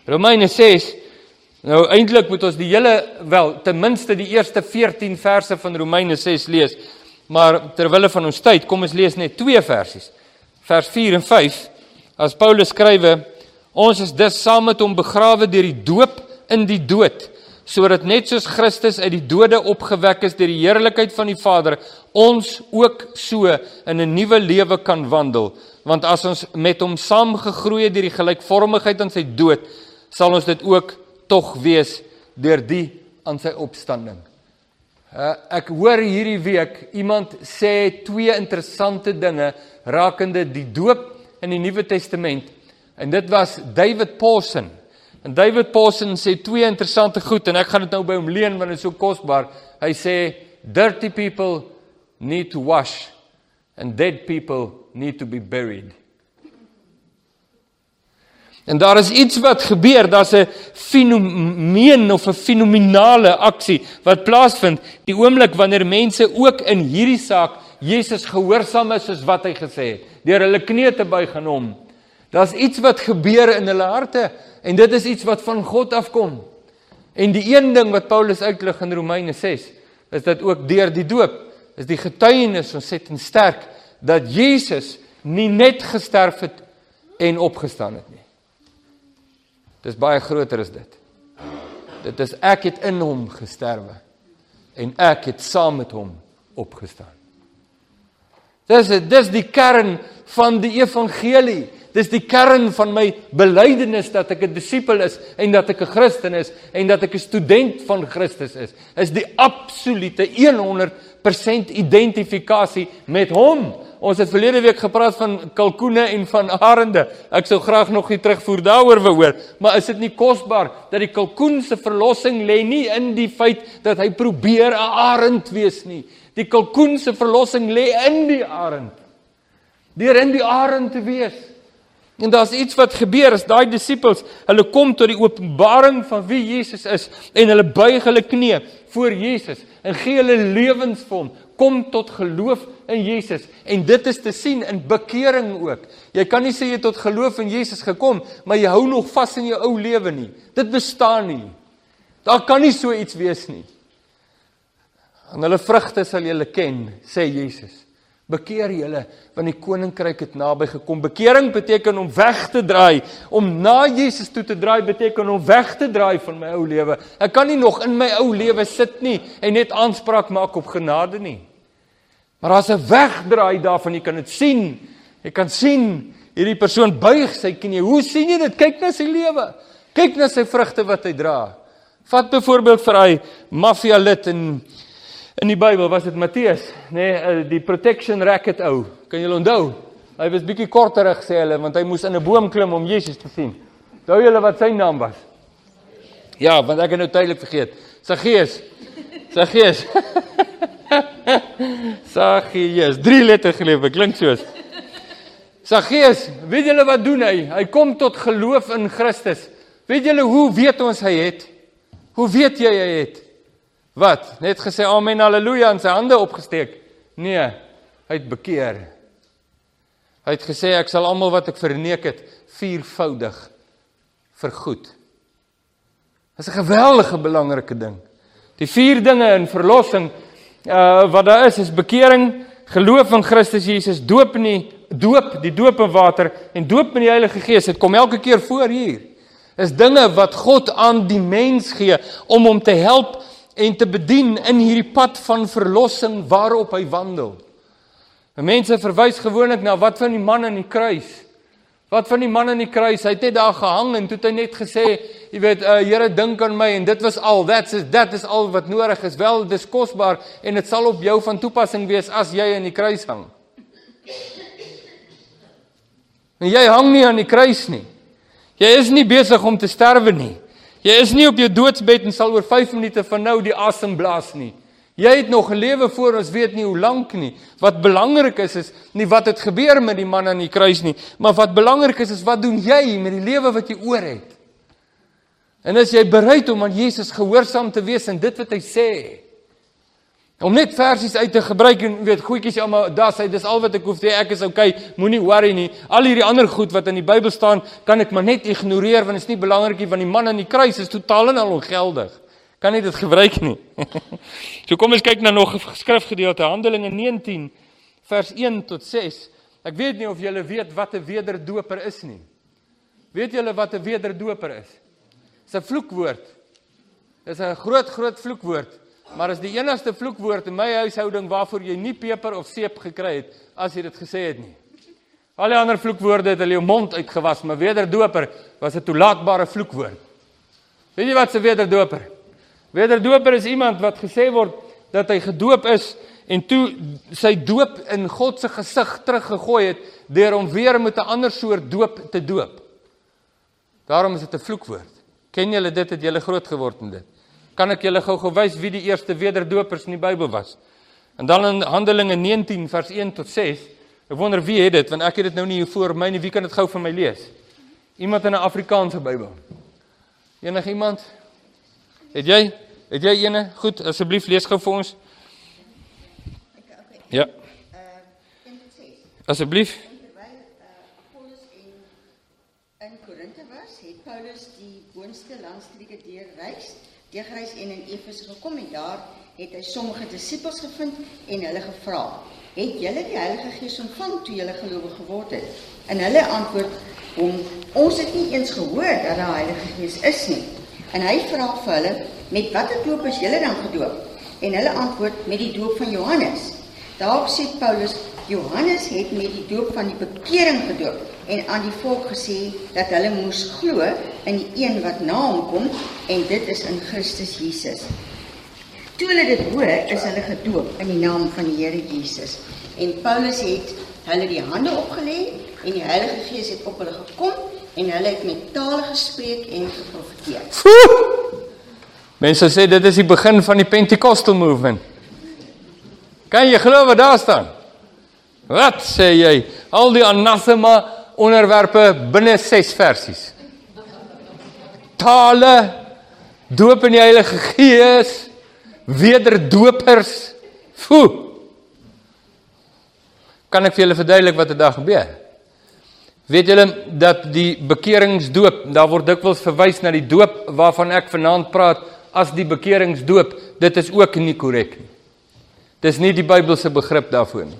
Romeine ses. Nou eintlik moet ons die hele, wel, ten minste die eerste veertien verse van Romeine ses lees. Maar terwille van ons tyd, kom ons lees net twee versies. Vers vier en vyf. As Paulus skrywe, ons is dus saam met hom begrawe deur die doop in die dood, sodat net soos Christus uit die dode opgewek is deur die heerlikheid van die Vader, ons ook so in 'n nuwe lewe kan wandel. Want as ons met hom saamgegroei het deur die gelykvormigheid aan sy dood, sal ons dit ook tog wees deur die aan sy opstanding. Uh, ek hoor hierdie week iemand sê twee interessante dinge rakende die doop in die Nuwe Testament. En dit was David Paulsen. En David Paulsen sê twee interessante goed, en ek gaan dit nou by hom leen, want dit is so kosbaar. Hy sê, dirty people need to wash, and dead people need to be buried. En daar is iets wat gebeur, daar is 'n fenomeen of 'n fenominale aksie wat plaasvind, die oomblik wanneer mense ook in hierdie saak Jesus gehoorsaam is soos wat hy gesê het, deur hulle knieë te buig aan hom. Daar's iets wat gebeur in hulle harte, en dit is iets wat van God afkom. En die een ding wat Paulus uitlig in Romeine ses, is dat ook deur die doop, is die getuienis ontsettend sterk, dat Jesus nie net gesterf het en opgestaan het nie. Dis baie groter as dit. Dit is ek het in hom gesterwe, en ek het saam met hom opgestaan. Dis, dis die kern van die evangelie. Dis die kern van my belydenis dat ek 'n disipel is en dat ek 'n Christen is en dat ek 'n student van Christus is. Is die absolute honderd persent identifikasie met hom. Ons het verlede week gepraat van kalkoene en van arende. Ek sou graag nog nie terugvoer daaroor wil hoor, maar is dit nie kosbaar dat die kalkoen se verlossing lê nie in die feit dat hy probeer 'n arend wees nie. Die kalkoen se verlossing lê in die arend. Deur in die arend te wees. En daar's iets wat gebeur as daai disippels, hulle kom tot die openbaring van wie Jesus is en hulle buig hulle knieë voor Jesus en gee hulle lewens vir hom, kom tot geloof in Jesus. En dit is te sien in bekering ook. Jy kan nie sê jy tot geloof in Jesus gekom, maar jy hou nog vas in jou ou lewe nie. Dit bestaan nie. Daar kan nie so iets wees nie. Aan hulle vrugte sal jy hulle ken, sê Jesus. Bekeer julle, want die koninkryk het naby gekom. Bekering beteken om weg te draai, om na Jesus toe te draai, beteken om weg te draai van my ou lewe. Ek kan nie nog in my ou lewe sit nie, en net aanspraak maak op genade nie. Maar as 'n wegdraai daarvan, jy kan dit sien, jy kan sien, hierdie persoon buig sy knie. Hoe sien jy dit? Kyk na sy lewe, kyk na sy vrugte wat hy dra. Vat byvoorbeeld vir hy maffia lid en in die Bybel was dit Matteus, nee, die protection racket ou, kan julle onthou? Hy was bietjie korterig sê hulle, want hy moes in 'n boom klim om Jesus te sien. Onthou julle wat sy naam was? Ja, want ek het nou tydelik vergeet. Sageus. Sageus. Sageus, drie letters gelewe, klink soos. Sageus, weet julle wat doen hy? Hy kom tot geloof in Christus. Weet julle hoe weet ons hy het? Hoe weet jy hy het? Wat? Net gesê amen, halleluja, en sy hande opgesteek? Nee, hy het bekeer. Hy het gesê, ek sal almal wat ek verneek het, viervoudig vergoed. Dit is 'n geweldige belangrike ding. Die vier dinge in verlossing, uh, wat daar is, is bekering, geloof in Christus Jesus, doop in die doop, die doop in water, en doop in die Heilige Gees. Dit kom elke keer voor hier. Is dinge wat God aan die mens gee, om hom te help en te bedien in hierdie pad van verlossing waarop hy wandel. En mense verwys gewoonlik na wat van die man aan die kruis. Wat van die man aan die kruis, hy het net daar gehang en toe het hy net gesê, jy weet, uh, Here, dink aan my en dit was al, dat is, dat is al wat nodig is, wel, dit is kosbaar en dit sal op jou van toepassing wees as jy aan die kruis hang. En jy hang nie aan die kruis nie. Jy is nie besig om te sterwe nie. Jy is nie op jou doodsbed en sal oor vyf minute van nou die asem blaas nie. Jy het nog gelewe voor ons weet nie hoe lank nie. Wat belangrik is, is nie wat het gebeur met die man aan die kruis nie, maar wat belangrik is, is wat doen jy met die lewe wat jy oor het. En as jy bereid om aan Jesus gehoorsaam te wees en dit wat hy sê, om net versies uit te gebruik en weet, goeikies allemaal, das, hy, dis al wat ek hoef te hê, ek is oké, okay, moenie worry nie, al hierdie ander goed wat in die Bybel staan, kan ek maar net ignoreer, want dit is nie belangrik nie, want die man aan die kruis is totaal en al ongeldig. Kan nie dit gebruik nie. So kom ons kyk na nog skrifgedeelte, Handelinge negentien, vers een tot ses. Ek weet nie of julle weet wat 'n wederdoper is nie. Weet julle wat 'n wederdoper is? Dis 'n vloekwoord. Dis 'n groot, groot vloekwoord. Maar is die enigste vloekwoord in my huishouding waarvoor jy nie peper of seep gekry het, as jy dit gesê het nie. Al die ander vloekwoorde het hulle jou mond uitgewas, maar wederdoper was 'n toelaatbare vloekwoord. Weet jy wat se wederdoper is? Wederdoper is iemand wat gesê word dat hy gedoop is en toe sy doop in God se gesig teruggegooi het deur om weer met 'n ander soort doop te doop. Daarom is dit 'n vloekwoord. Ken julle dit? Het julle groot geword in dit? Kan ek julle gou gewys wie die eerste wederdopers in die Bybel was? En dan in Handelinge negentien vers een tot ses. Ek wonder wie het dit, want ek het dit nou nie voor my nie. Wie kan dit gou vir my lees? Iemand in 'n Afrikaanse Bybel? Enig iemand? Het jy, het jy ene? Goed, asseblief lees gou vir ons. Ja. Asseblief. Terwyl Paulus in Korinthe was, het Paulus die boonste landstreke deurgereis, deurgereis en in Efese gekom en daar het hy sommige disippels gevind en hulle gevra: "Het julle die Heilige Gees ontvang toe julle gelowig geword het?" En hulle antwoord hom: "Ons het nie eens gehoor dat daar Heilige Gees is nie." En hy vra vir hulle, met watter doop is julle dan gedoop? En hulle antwoord, met die doop van Johannes. Daarop sê Paulus, Johannes het met die doop van die bekering gedoop en aan die volk gesê dat hulle moes glo in die een wat na hom kom en dit is in Christus Jesus. Toe hulle dit hoor, is hulle gedoop in die naam van die Here Jesus. En Paulus het hulle die hande opgelê en die Heilige Gees het op hulle gekom en hulle het met tale gespreek en geprofeteer. Mense sê, dit is die begin van die Pentecostal movement. Kan jy glo wat daar staan? Wat sê jy? Al die anathema onderwerpe binne ses versies. Tale, doop in die Heilige Gees, wederdopers, foe. Kan ek vir julle verduidelik wat er daar gebeur? Weet julle dat die bekeringsdoop, daar word dikwels verwys na die doop waarvan ek vanaand praat, as die bekeringsdoop, dit is ook nie korrek nie. Dis nie die Bybelse begrip daarvoor nie.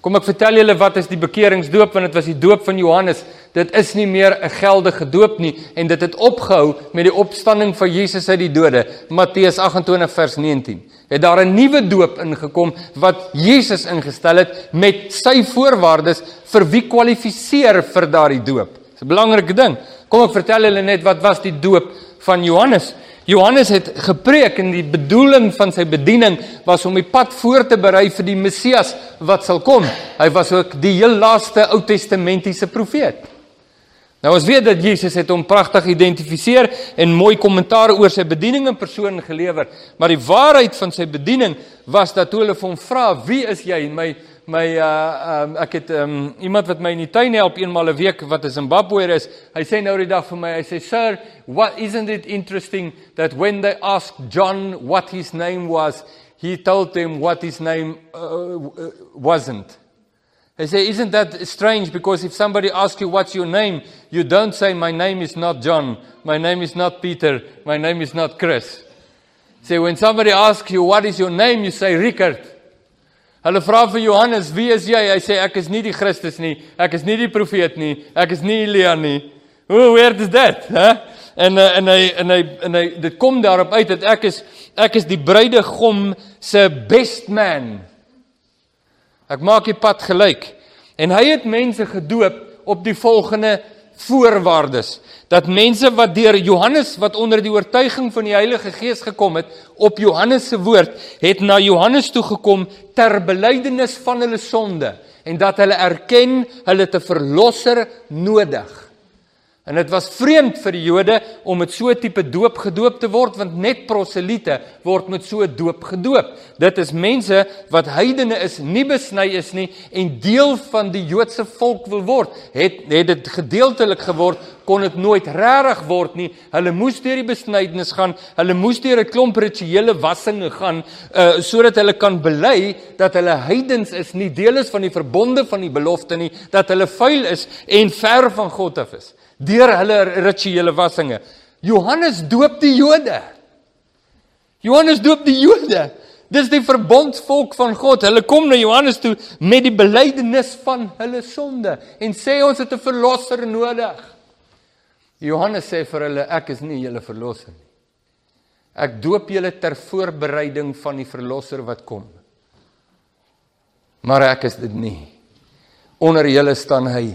Kom ek vertel julle wat is die bekeringsdoop, want dit was die doop van Johannes. Dit is nie meer 'n geldige doop nie en dit het opgehou met die opstanding van Jesus uit die dode. Matteus agt en twintig vers negentien. Het daar 'n nuwe doop ingekom wat Jesus ingestel het met sy voorwaardes vir wie kwalifiseer vir daardie doop. Dis 'n belangrike ding. Kom ek vertel julle net wat was die doop van Johannes. Johannes het gepreek en die bedoeling van sy bediening was om die pad voor te berei vir die Messias wat sal kom. Hy was ook die heel laaste Ou Testamentiese profeet. Nou ons weet dat Jesus het hom pragtig identifiseer en mooi kommentaar oor sy bediening in persoon gelewer, maar die waarheid van sy bediening was dat toe hulle vir hom vra, wie is jy? My my uh, um, ek het um, iemand wat my in die tuin help eenmal 'n week wat in Zimbabwe is. Hy sê nou die dag vir my, hy sê, "Sir, what isn't it interesting that when they asked John what his name was, he told them what his name uh, wasn't?" They say, isn't that strange? Because if somebody asks you, what's your name? You don't say, my name is not John. My name is not Peter. My name is not Chris. Say, when somebody asks you, what is your name? You say, Richard. Hulle vra vir Johannes, wie is jy? Hy sê, ek is nie die Christus nie. Ek is nie die profeet nie. Ek is nie Elia nie. Hoe weird is dit? Huh? En, uh, en, hy, en, hy, en hy, dit kom daarop uit, dat ek is, ek is die bruidegom se best man. Ek maak die pad gelyk. En hy het mense gedoop op die volgende voorwaardes. Dat mense wat deur Johannes, wat onder die oortuiging van die Heilige Gees gekom het, op Johannes se woord, het na Johannes toe gekom ter belydenis van hulle sonde. En dat hulle erken, hulle te verlosser nodig. En het was vreemd vir die Jode om met so 'n tipe doop gedoop te word, want net proseliete word met so 'n doop gedoop. Dit is mense wat heidene is, nie besny is nie, en deel van die Joodse volk wil word. Het, het dit gedeeltelik geword, kon het nooit rarig word nie. Hulle moes deur die besnydenis gaan, hulle moes deur 'n klomp rituele wassinge gaan, uh, sodat hulle kan bely dat hulle heidens is, nie deel is van die verbonde van die belofte nie, dat hulle vuil is en ver van God af is. Deur hulle rituele wassinge. Johannes doop die Jode. Johannes doop die Jode. Dis die verbondsvolk van God. Hulle kom na Johannes toe met die belydenis van hulle sonde en sê ons het 'n verlosser nodig. Johannes sê vir hulle, ek is nie julle verlosser nie. Ek doop julle ter voorbereiding van die verlosser wat kom. Maar ek is dit nie. Onder julle staan hy.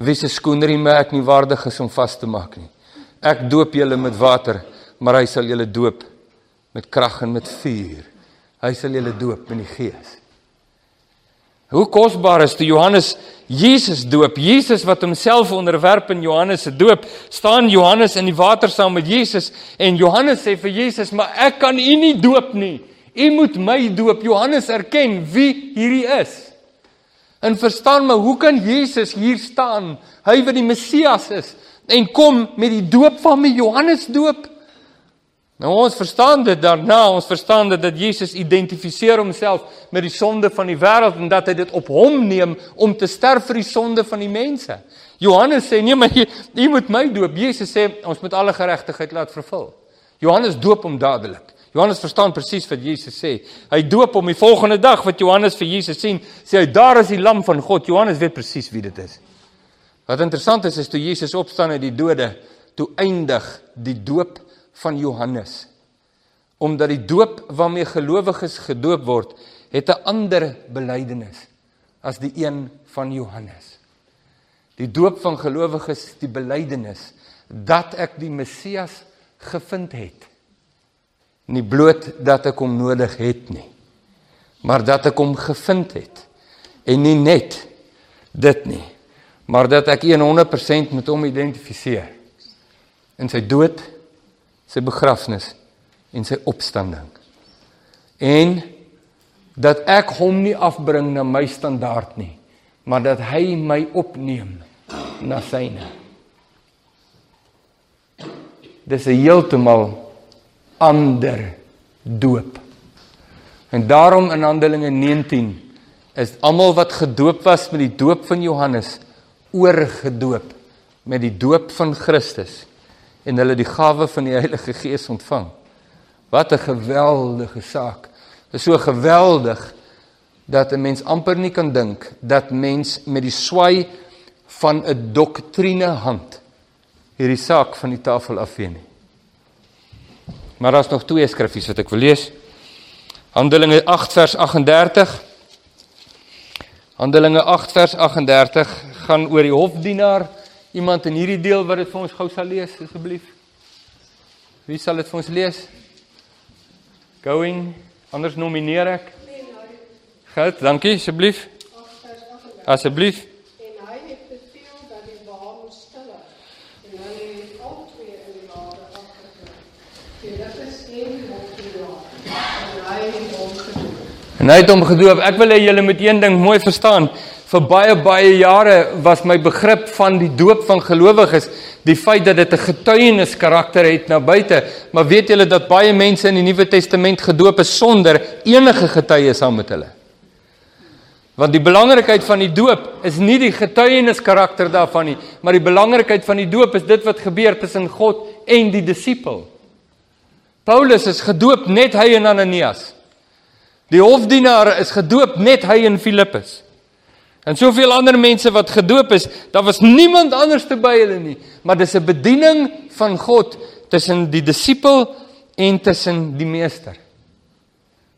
Wie se skoenrieme ek nie waardig is om vas te maak nie. Ek doop julle met water, maar hy sal julle doop met krag en met vuur. Hy sal julle doop met die Gees. Hoe kosbaar is toe Johannes Jesus doop. Jesus wat homself onderwerp in Johannes se doop, staan Johannes in die water saam met Jesus en Johannes sê vir Jesus, maar ek kan u nie doop nie. U moet my doop. Johannes erken wie hierdie is. En verstaan maar, hoe kan Jezus hier staan, hy wat die Messias is, en kom met die doop van my Johannes doop? Nou ons verstaan dit daarna, ons verstaan dit, dat Jezus identifiseer homself met die sonde van die wêreld, en dat hy dit op hom neem, om te sterf vir die sonde van die mense. Johannes sê, nee, maar jy, jy moet my doop. Jezus sê, ons moet alle geregtigheid laat vervul. Johannes doop hom dadelik. Johannes verstaan presies wat Jesus sê. Hy doop hom die volgende dag wat Johannes vir Jesus sien, sê hy, daar is die lam van God. Johannes weet presies wie dit is. Wat interessant is, is toe Jesus opstaan uit die dode, toe eindig die doop van Johannes. Omdat die doop waarmee gelowiges gedoop word, het 'n ander belydenis as die een van Johannes. Die doop van gelowiges, die belydenis, dat ek die Messias gevind het. Nie bloot dat ek hom nodig het nie, maar dat ek hom gevind het, en nie net dit nie, maar dat ek honderd persent met hom identifiseer, in sy dood, sy begrafnis, en sy opstanding, en dat ek hom nie afbring na my standaard nie, maar dat hy my opneem na syne. Dis 'n heeltemal ander doop. En daarom in Handelinge negentien is almal wat gedoop was met die doop van Johannes oorgedoop met die doop van Christus en hulle die gawe van die Heilige Gees ontvang. Wat 'n geweldige saak. Dit is so geweldig dat 'n mens amper nie kan dink dat mens met die swaai van 'n doktrine hand hierdie saak van die tafel afvee nie. Maar daar is nog twee skriffies wat ek wil lees. Handelinge agt vers agt en dertig. Handelinge agt vers agt en dertig gaan oor die hofdienaar. Iemand in hierdie deel wat dit vir ons gou sal lees, asseblief. Wie sal dit vir ons lees? Going, anders nomineer ek. Goed, dankie, asseblief. Asseblief. En hy het hom gedoop. Ek wil hê julle moet een ding mooi verstaan. Vir baie, baie jare was my begrip van die doop van gelowiges die feit dat dit 'n getuienis karakter het na buite. Maar weet julle dat baie mense in die Nuwe Testament gedoop is sonder enige getuie saam met hulle? Want die belangrikheid van die doop is nie die getuienis karakter daarvan nie, maar die belangrikheid van die doop is dit wat gebeur tussen God en die disipel. Paulus is gedoop, net hy en Ananias. Die hofdienaar is gedoop, net hy en Filippus. En soveel ander mense wat gedoop is, daar was niemand anders te by hulle nie, maar dis 'n bediening van God tussen die disipel en tussen die meester.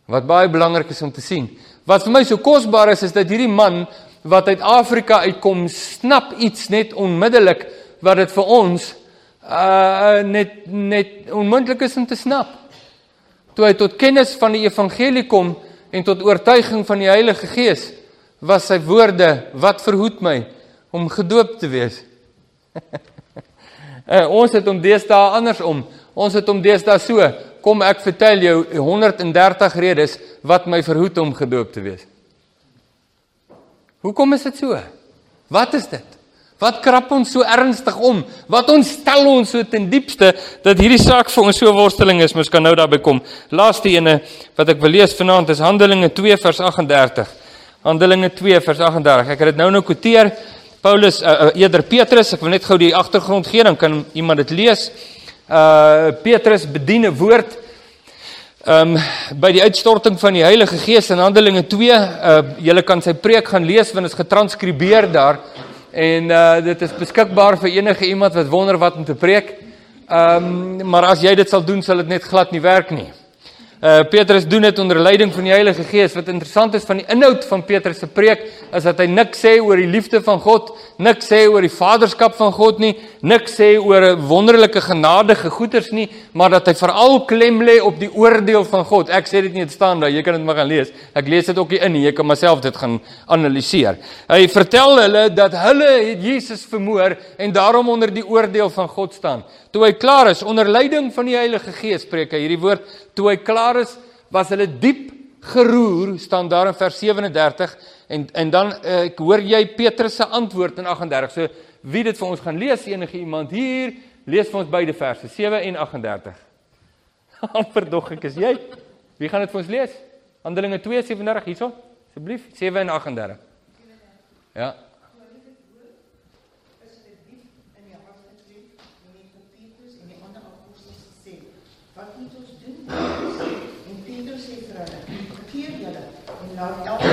Wat baie belangrik is om te sien. Wat vir my so kosbaar is, is dat hierdie man wat uit Afrika uitkom, snap iets net onmiddellik, wat dit vir ons uh, net, net onmoontlik is om te snap. Toe hy tot kennis van die evangelie kom en tot oortuiging van die Heilige Gees, was sy woorde, wat verhoed my om gedoop te wees. uh, ons het om deesdae andersom, ons het om deesdae so, kom ek vertel jou honderd en dertig redes wat my verhoed om gedoop te wees. Hoekom is dit so? Wat is dit? Wat krap ons so ernstig om? Wat ons stel ons so ten diepste, dat hierdie saak vir ons so worsteling is, mens kan nou daarby kom. Laaste ene wat ek wil lees vanaand is Handelinge twee vers agt en dertig. Handelinge twee vers agt en dertig. Ek het dit nou nou quoteer, Paulus, uh, uh, eerder Petrus, ek wil net gou die agtergrond gee, dan kan iemand dit lees. Uh, Petrus bedien 'n woord um, by die uitstorting van die Heilige Gees in Handelinge twee. Uh, julle kan sy preek gaan lees, want dit is getranskribeer daar, en uh, dit is beskikbaar vir enige iemand wat wonder wat om te preek, um, maar as jy dit sal doen, sal dit net glad nie werk nie. Uh, Petrus doen dit onder leiding van die Heilige Gees. Wat interessant is van die inhoud van Petrus se preek, is dat hy niks sê oor die liefde van God, niks sê oor die vaderskap van God nie, niks sê oor wonderlike genadige goeders nie, maar dat hy veral klem lê op die oordeel van God. Ek sê dit nie, het staan daar, jy kan dit maar gaan lees. Ek lees dit ook hier in nie, jy kan myself dit gaan analiseer. Hy vertel hulle dat hulle het Jesus vermoor en daarom onder die oordeel van God staan. Toe hy klaar is, onder leiding van die Heilige Gees preek hy hierdie woord, toe hy klaar is, was hulle diep geroer, staan daar in vers sewe en dertig, en, en dan ek hoor jy Petrus se antwoord in agt en dertig, so wie dit vir ons gaan lees, enige iemand hier, lees vir ons beide verse, sewe en agt en dertig. Alverdog ek is jy, wie gaan dit vir ons lees? Handelinge twee, sewe en dertig, hier so, asseblief, sewe en agt en dertig. Ja.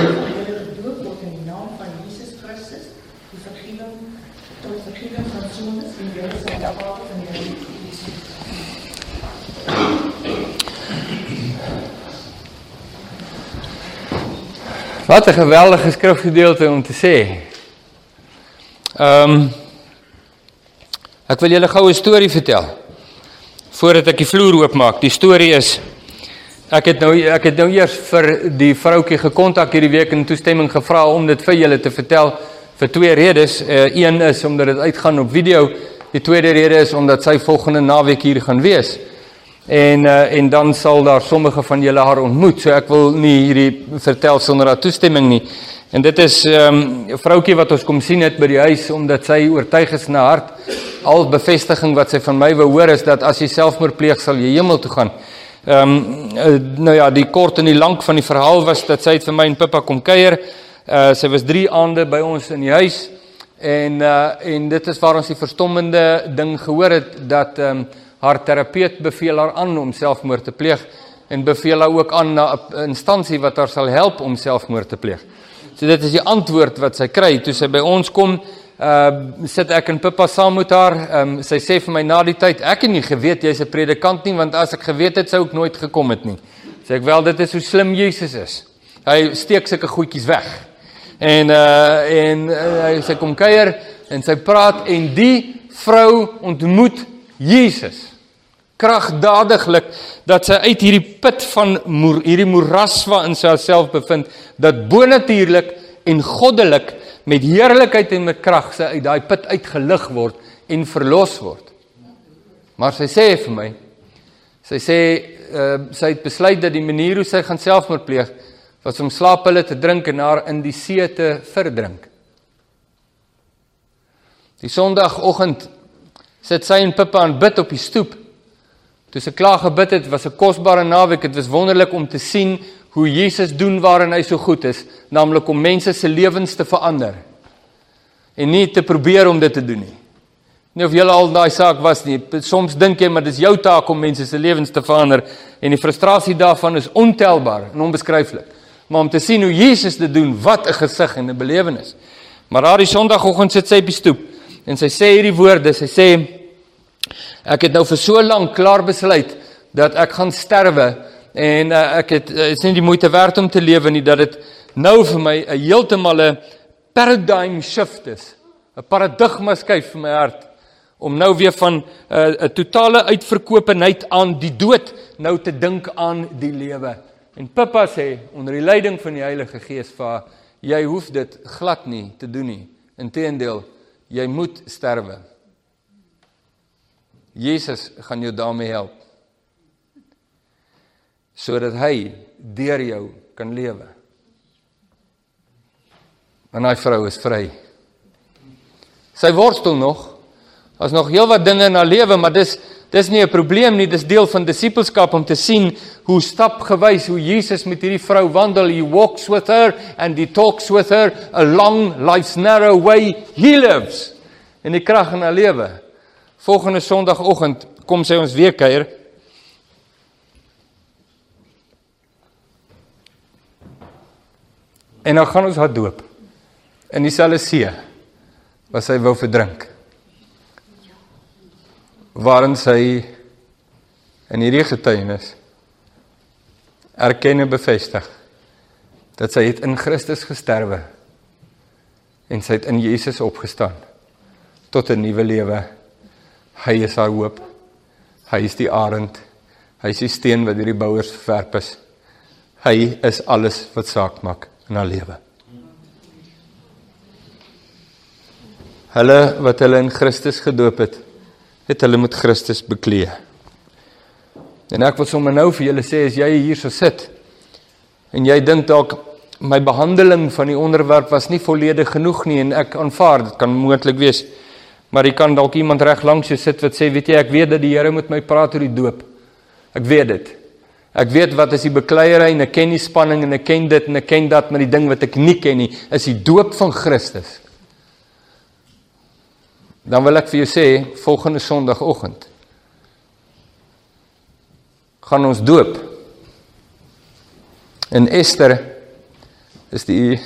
Laat elke van julle gedoop word in die naam van Jesus Christus, die vergifting, tot vergifting van sondes, en julle sal daarvan van julle Jesus. Wat 'n geweldige skrifgedeelte om te sê. Um, ek wil julle gou 'n storie vertel, voordat ek die vloer oopmaak. Die storie is, Ek het nou ek het nou eers vir die vroukie gekontak hierdie week en toestemming gevra om dit vir julle te vertel vir twee redes. Een is omdat dit uitgaan op video, die tweede rede is omdat sy volgende naweek hier gaan wees. En en dan sal daar sommige van julle haar ontmoet, so ek wil nie hierdie vertel sonder haar toestemming nie. En dit is 'n um, vroukie wat ons kom sien het by die huis, omdat sy oortuig is na hart, al bevestiging wat sy van my wou hoor is dat as jy selfmoord pleeg sal jy hemel toe gaan. Um, nou ja, die kort en die lang van die verhaal was, dat sy het vir my en Pippa kom kuier, uh, sy was drie aande by ons in die huis, en, uh, en dit is waar ons die verstommende ding gehoor het, dat um, haar terapeut beveel haar aan om selfmoord te pleeg, en beveel haar ook aan na 'n instansie wat haar sal help om selfmoord te pleeg. So dit is die antwoord wat sy kry, toe sy by ons kom, Uh, sit ek en Pippa saam met haar, um, sy sê vir my na die tyd, ek het nie geweet, jy is 'n predikant nie, want as ek geweet het, sou ek nooit gekom het nie. Sê ek, wel, dit is hoe slim Jesus is. Hy steek sulke goedjies weg. En, uh, en uh, sy kom kuier, en sy praat, en die vrou ontmoet Jesus. Kragdadiglik, dat sy uit hierdie put van, moer, hierdie moeras waarin sy haarself bevind, dat bonatuurlik en goddelik, met heerlikheid en met krag, sy uit daai put uitgelig word en verlos word. Maar sy sê vir my, sy sê, uh, sy het besluit dat die manier hoe sy gaan selfmoord pleeg, was om slaaphulle te drink en haar in die see te verdrink. Die sondagoggend sit sy en Pippa aan bid op die stoep. Toe sy klaar gebid het, was 'n kosbare naweek, het was wonderlik om te sien hoe Jesus doen waarin hy so goed is, namelijk om mense se lewens te verander, en nie te probeer om dit te doen nie. Nie of julle al daai saak was nie, soms dink jy, maar dit is jou taak om mense se lewens te verander, en die frustrasie daarvan is ontelbaar en onbeskryflik, maar om te sien hoe Jesus dit doen, wat 'n gesig en 'n belewenis. Maar daardie Sondagoggend sit sy op die stoep, en sy sê hierdie woorde, sy sê, ek het nou vir so lank klaar besluit, dat ek gaan sterwe, en uh, ek het, uh, is nie die moeite werd om te lewe nie, dat het nou vir my, uh, heeltemal 'n paradigm shift is, 'n paradigma skuif vir my hart, om nou weer van 'n uh, totale uitverkopenheid aan die dood, nou te dink aan die lewe. En Pippa sê, onder die leiding van die Heilige Gees, va, jy hoef dit glad nie te doen nie, inteendeel, jy moet sterwe. Jesus gaan jou daarmee help, so dat hy deur jou kan lewe. En hy vrou is vry. Sy worstel nog, as nog heel wat dinge in haar lewe, maar dis, dis nie 'n probleem nie, dis deel van disippelskap om te sien, hoe stapgewys, hoe Jesus met hierdie vrou wandel, he walks with her, and he talks with her, a long life's narrow way, he lives, in die krag in haar lewe. Volgende Sondagoggend kom sy ons weer kuier. En dan gaan ons haar doop. In dieselfde see wat sy wou verdrink. Waarin sy in hierdie getuienis erken en bevestig dat sy het in Christus gesterwe en sy het in Jesus opgestaan tot 'n nuwe lewe. Hy is haar hoop, hy is die arend, hy is die steen wat deur die bouers verwerp is, hy is alles wat saak maak in haar lewe. Hulle wat hulle in Christus gedoop het, het hulle met Christus beklee. En ek wil sommer nou vir julle sê, as jy hier so sit, en jy dink dalk, my behandeling van die onderwerp was nie volledig genoeg nie, en ek aanvaar, dit kan moontlik wees, maar jy kan dalk iemand reg langs jou sit wat sê, weet jy, ek weet dat die Here met my praat oor die doop. Ek weet dit. Ek weet wat is die bekleierery en ek ken die spanning en ek ken dit en ek ken dat, maar die ding wat ek nie ken nie, is die doop van Christus. Dan wil ek vir jou sê, volgende Sondagoggend, gaan ons doop. En Esther is die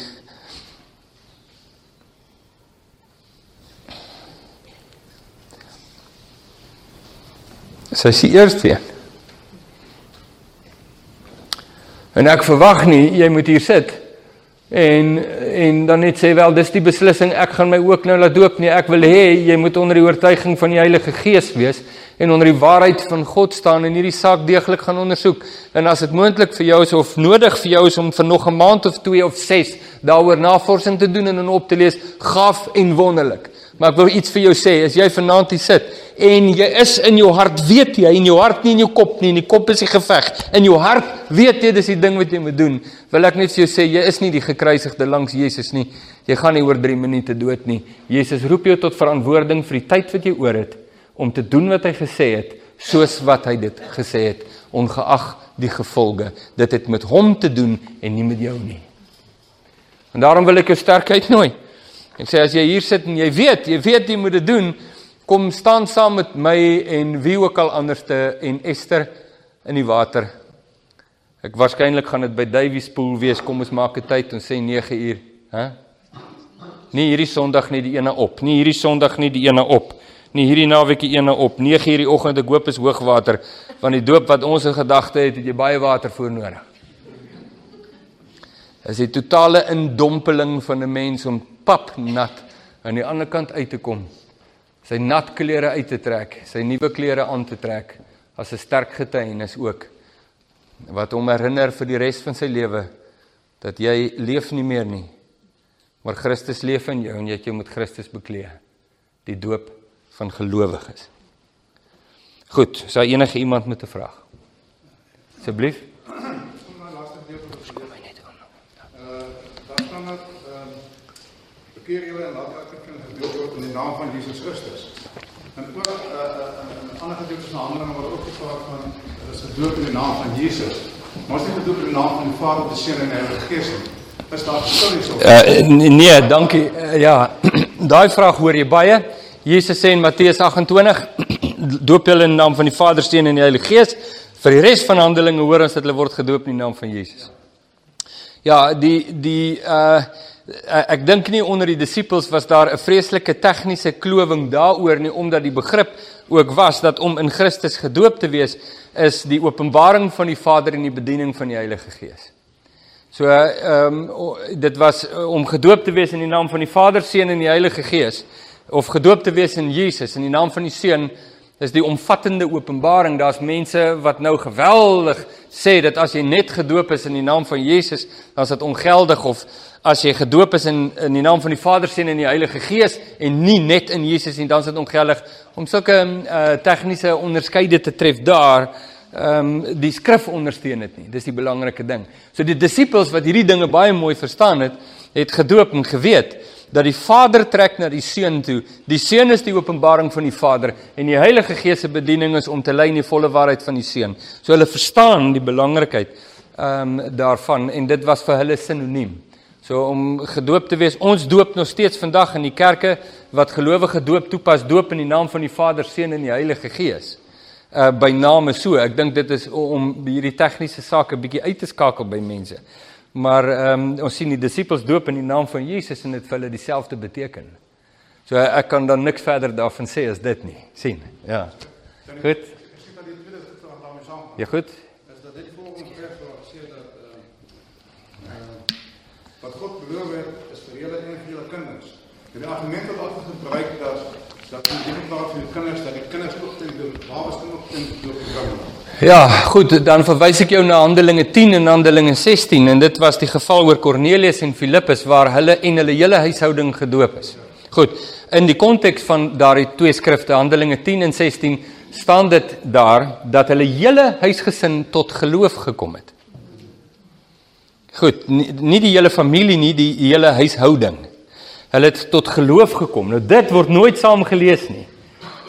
Sy is die eerste een. En ek verwag nie, jy moet hier sit, en, en dan net sê, wel, dis die beslissing, ek gaan my ook nou laat doop nie, ek wil hê, jy moet onder die oortuiging van die Heilige Gees wees, en onder die waarheid van God staan, en hierdie saak deeglik gaan ondersoek, en as dit moontlik vir jou is, of nodig vir jou is, om vir nog 'n maand of twee of ses, daaroor navorsing te doen, en dan op te lees, gaaf en wonderlik. Maar ek wil iets vir jou sê, as jy vanaand hier sit, en jy is in jou hart, weet jy, in jou hart nie in jou kop nie, in die kop is die geveg, in jou hart weet jy, dis die ding wat jy moet doen, wil ek net vir jou sê, jy is nie die gekruisigde langs Jesus nie, jy gaan nie oor drie minute dood nie, Jesus roep jou tot verantwoording vir die tyd wat jy oor het, om te doen wat hy gesê het, soos wat hy dit gesê het, ongeag die gevolge, dit het met hom te doen, en nie met jou nie. En daarom wil ek jou sterk uitnooi, ek sê, as jy hier sit en jy weet, jy weet jy moet dit doen, kom staan saam met my en wie ook al anderste en Esther in die water. Ek waarskynlik gaan dit by Davies Pool wees, kom ons maak 'n tyd, ons sê nege uur. Hè? Nie hierdie Sondag nie die ene op, nie hierdie Sondag nie die ene op, nie hierdie naweek die ene op, nege uur die oggend, ek hoop is hoogwater, want die doop wat ons in gedagte het, het jy baie water voor nodig. Is die totale indompeling van 'n mens om papnat aan die ander kant uit te kom. Sy nat klere uit te trek, sy nuwe klere aan te trek, as 'n sterk getuienis ook, wat hom herinner vir die res van sy lewe, dat jy leef nie meer nie, maar Christus leef in jou, en jy het jou met Christus beklee, die doop van gelowiges. Goed, sal enige iemand met 'n vraag? Asseblief. Bekeer julle en laat elke kind gedeel word in die naam van Jesus Christus. En ook uh, in ander gedeeltes na Handelinge word ook gevra van, is gedoop in die naam van Jesus. Ons het gedoen in naam van die Vader, die Seun en die Heilige Gees. Is daar verskil hierso? Nee, dankie. Uh, ja, daai vraag hoor jy baie. Jesus sê in Matteus agt en twintig, doop julle in die naam van die Vader, Seun en die Heilige Gees. Vir die res van Handelinge hoor ons dat hulle word gedoop in die naam van Jesus. Ja, die die uh, ek dink nie onder die disippels was daar 'n vreeslike tegniese klowing daaroor nie, omdat die begrip ook was dat om in Christus gedoop te wees is die openbaring van die Vader en die bediening van die Heilige Gees. So uh, um, dit was uh, om gedoop te wees in die naam van die Vader, Seun en die Heilige Gees, of gedoop te wees in Jesus in die naam van die Seun. Dis die omvattende openbaring. Daar's mense wat nou geweldig sê dat as jy net gedoop is in die naam van Jesus, dan is dit ongeldig, of as jy gedoop is in, in die naam van die Vader, Seun en die Heilige Gees en nie net in Jesus nie, dan is dit ongeldig. Om sulke uh, tegniese onderskeide te tref daar, um, die skrif ondersteun dit nie. Dis die belangrike ding. So die disippels wat hierdie dinge baie mooi verstaan het, het gedoop en geweet dat die Vader trek na die Seun toe, die Seun is die openbaring van die Vader, en die Heilige Gees se bediening is om te lei in die volle waarheid van die Seun. So hulle verstaan die belangrikheid um, daarvan, en dit was vir hulle sinoniem. So om gedoop te wees, ons doop nog steeds vandag in die kerke, wat gelowige doop toepas, doop in die naam van die Vader, Seun en die Heilige Gees. Uh, by name so, ek dink dit is om hierdie tegniese sake bietjie uit te skakel by mense. Maar um, ons sien die disippels doop in die naam van Jesus en dit vir hulle dieselfde beteken. So ek kan dan niks verder daarvan sê as dit nie. Sien, ja. Goed? Ek sê dat die tweede vraag daarmee saamgaan. Ja, goed. Is dat dit volgende vraag sê dat wat God beloof het, is vir julle en vir julle kinders. Die argument wat altyd gebruik dat dat die ding daar vir die kinders, dat die kinders ook ten doel, babes kan ook ten doel gegaan. Ja, goed, dan verwys ek jou na Handelinge tien en Handelinge sestien, en dit was die geval oor Cornelius en Filippus, waar hulle en hulle hele huishouding gedoop is. Goed, in die konteks van daardie twee skrifte, Handelinge tien en sestien, staan dit daar, dat hulle hele huisgesin tot geloof gekom het. Goed, nie, nie die hele familie nie, die hele huishouding. Hulle het tot geloof gekom. Nou dit word nooit saam gelees nie.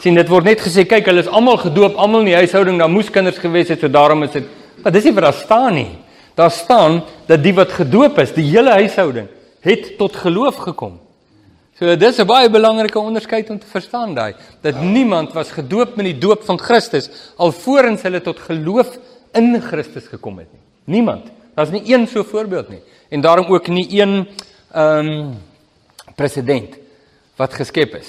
Sien, dit word net gesê, kyk, hulle is almal gedoop, almal in die huishouding, daar moes kinders gewees het, so daarom is dit. Maar dis nie wat daar staan nie. Daar staan dat die wat gedoop is, die hele huishouding, het tot geloof gekom. So dis 'n baie belangrike onderskeid om te verstaan daai, dat niemand was gedoop met die doop van Christus, alvorens hulle tot geloof in Christus gekom het nie. Niemand. Daar's nie een so voorbeeld nie. En daarom ook nie een um, president wat geskep is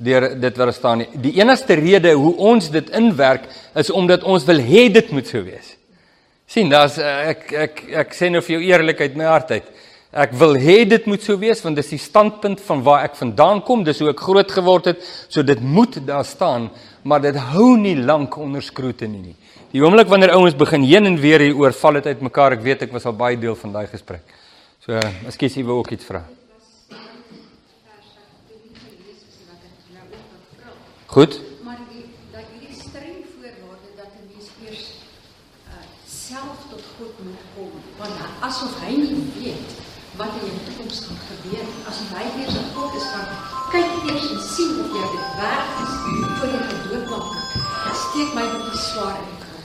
deur dit wat daar staan nie. Die enigste rede hoe ons dit inwerk is omdat ons wil hê dit moet so wees. Sien, daar's ek ek ek sê nou vir jou eerlik uit my hart uit. Ek wil hê dit moet so wees want dis die standpunt van waar ek vandaan kom, dis hoe ek groot geword het, so dit moet daar staan, maar dit hou nie lank onder skroutinie nie. Die oomblik wanneer ouens begin heen en weer hier oor val dit uit mekaar, ek weet ek was al baie deel van daai gesprek. So, ekskuus, jy wou ook iets vra. Goed. Maar die, dat hierdie streng voorwaarde dat die mens eers uh, self tot God moet kom, want asof hy nie weet wat in die toekomst gaan gebeur, asof hy eers op God is, van kyk eers en sien of jy dit werk is, voor jy gedoop maak, dan steek my op die swaar in die grond.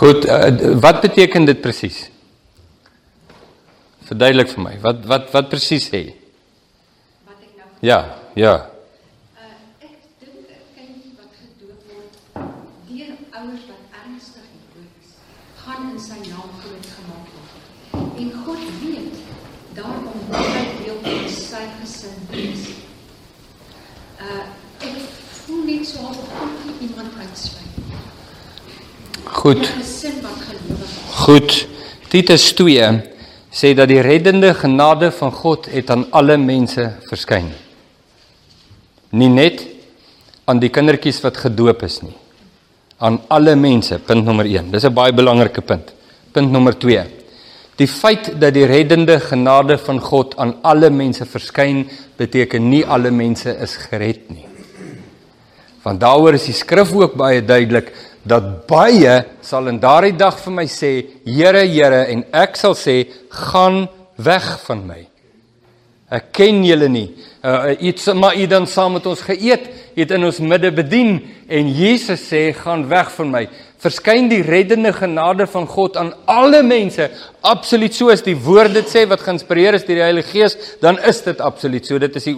Goed, uh, wat beteken dit presies? Verduidelik vir my, wat, wat, wat presies sê? Wat ek nou vertel? Ja, ja. Goed. Goed. Titus twee sê dat die reddende genade van God het aan alle mense verskyn. Nie net aan die kindertjies wat gedoop is nie. Aan alle mense, punt nommer een. Dis 'n baie belangrike punt. Punt nommer twee. Die feit dat die reddende genade van God aan alle mense verskyn, beteken nie alle mense is gered nie. Want daaroor is die skrif ook baie duidelik, dat baie sal in daardie dag vir my sê, Here, Here, en ek sal sê, gaan weg van my. Ek ken julle nie. Uh, iets, maar u dan saam met ons geëet, het in ons midde bedien en Jesus sê, gaan weg van my. Verskyn die reddende genade van God aan alle mense, absoluut so as die woord dit sê, wat geïnspireer is deur die Heilige Gees, dan is dit absoluut so, dit is die,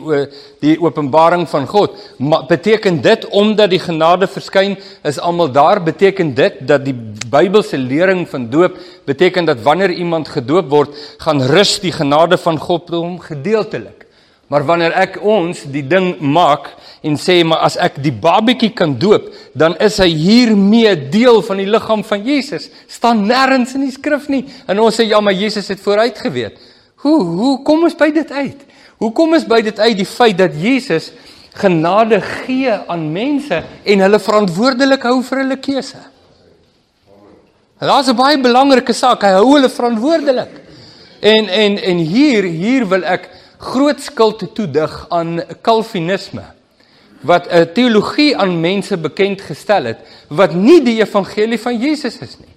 die openbaring van God. Maar beteken dit, omdat die genade verskyn, is almal daar, beteken dit, dat die Bybelse lering van doop, beteken dat wanneer iemand gedoop word, gaan rus die genade van God om gedeeltelik. Maar wanneer ek ons die ding maak en sê, maar as ek die babietjie kan doop, dan is hy hiermee deel van die liggaam van Jesus. Staan nêrens in die skrif nie. En ons sê, ja, maar Jesus het vooruit geweet. Hoe, hoe kom ons by dit uit? Hoe kom ons by dit uit die feit dat Jesus genade gee aan mense en hulle verantwoordelik hou vir hulle keuse? En daar is 'n baie belangrike saak, hy hou hulle verantwoordelik. En, en, en hier, hier wil ek groot skuld toedig aan Calvinisme, wat 'n teologie aan mense bekend gestel het, wat nie die evangelie van Jesus is nie.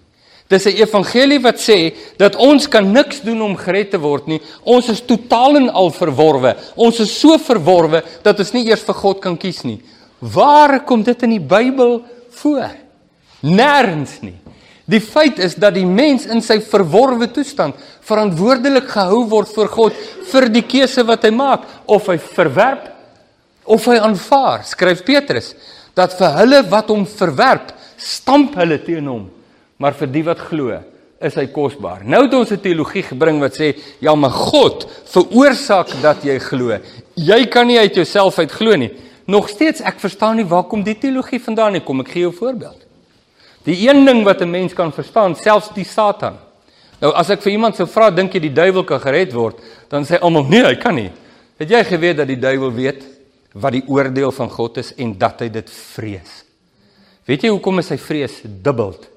Dis 'n evangelie wat sê, dat ons kan niks doen om gered te word nie, ons is totaal en al verworwe, ons is so verworwe, dat ons nie eers vir God kan kies nie. Waar kom dit in die Bybel voor? Nêrens nie. Die feit is dat die mens in sy verworwe toestand verantwoordelik gehou word voor God vir die keuse wat hy maak, of hy verwerp, of hy aanvaar, skryf Petrus, dat vir hulle wat hom verwerp, stamp hulle teen hom, maar vir die wat glo, is hy kosbaar. Nou het ons 'n teologie gebring wat sê, ja, maar God veroorsaak dat jy glo, jy kan nie uit jouself uit glo nie, nog steeds, ek verstaan nie, waar kom die teologie vandaan nie, kom ek gee jou voorbeeld. Die een ding wat 'n mens kan verstaan, selfs die Satan. Nou, as ek vir iemand sou vra, dink jy die duiwel kan gered word, dan sê almal, nee, hy kan nie. Het jy geweet dat die duiwel weet wat die oordeel van God is en dat hy dit vrees? Weet jy hoekom is hy vrees dubbeld?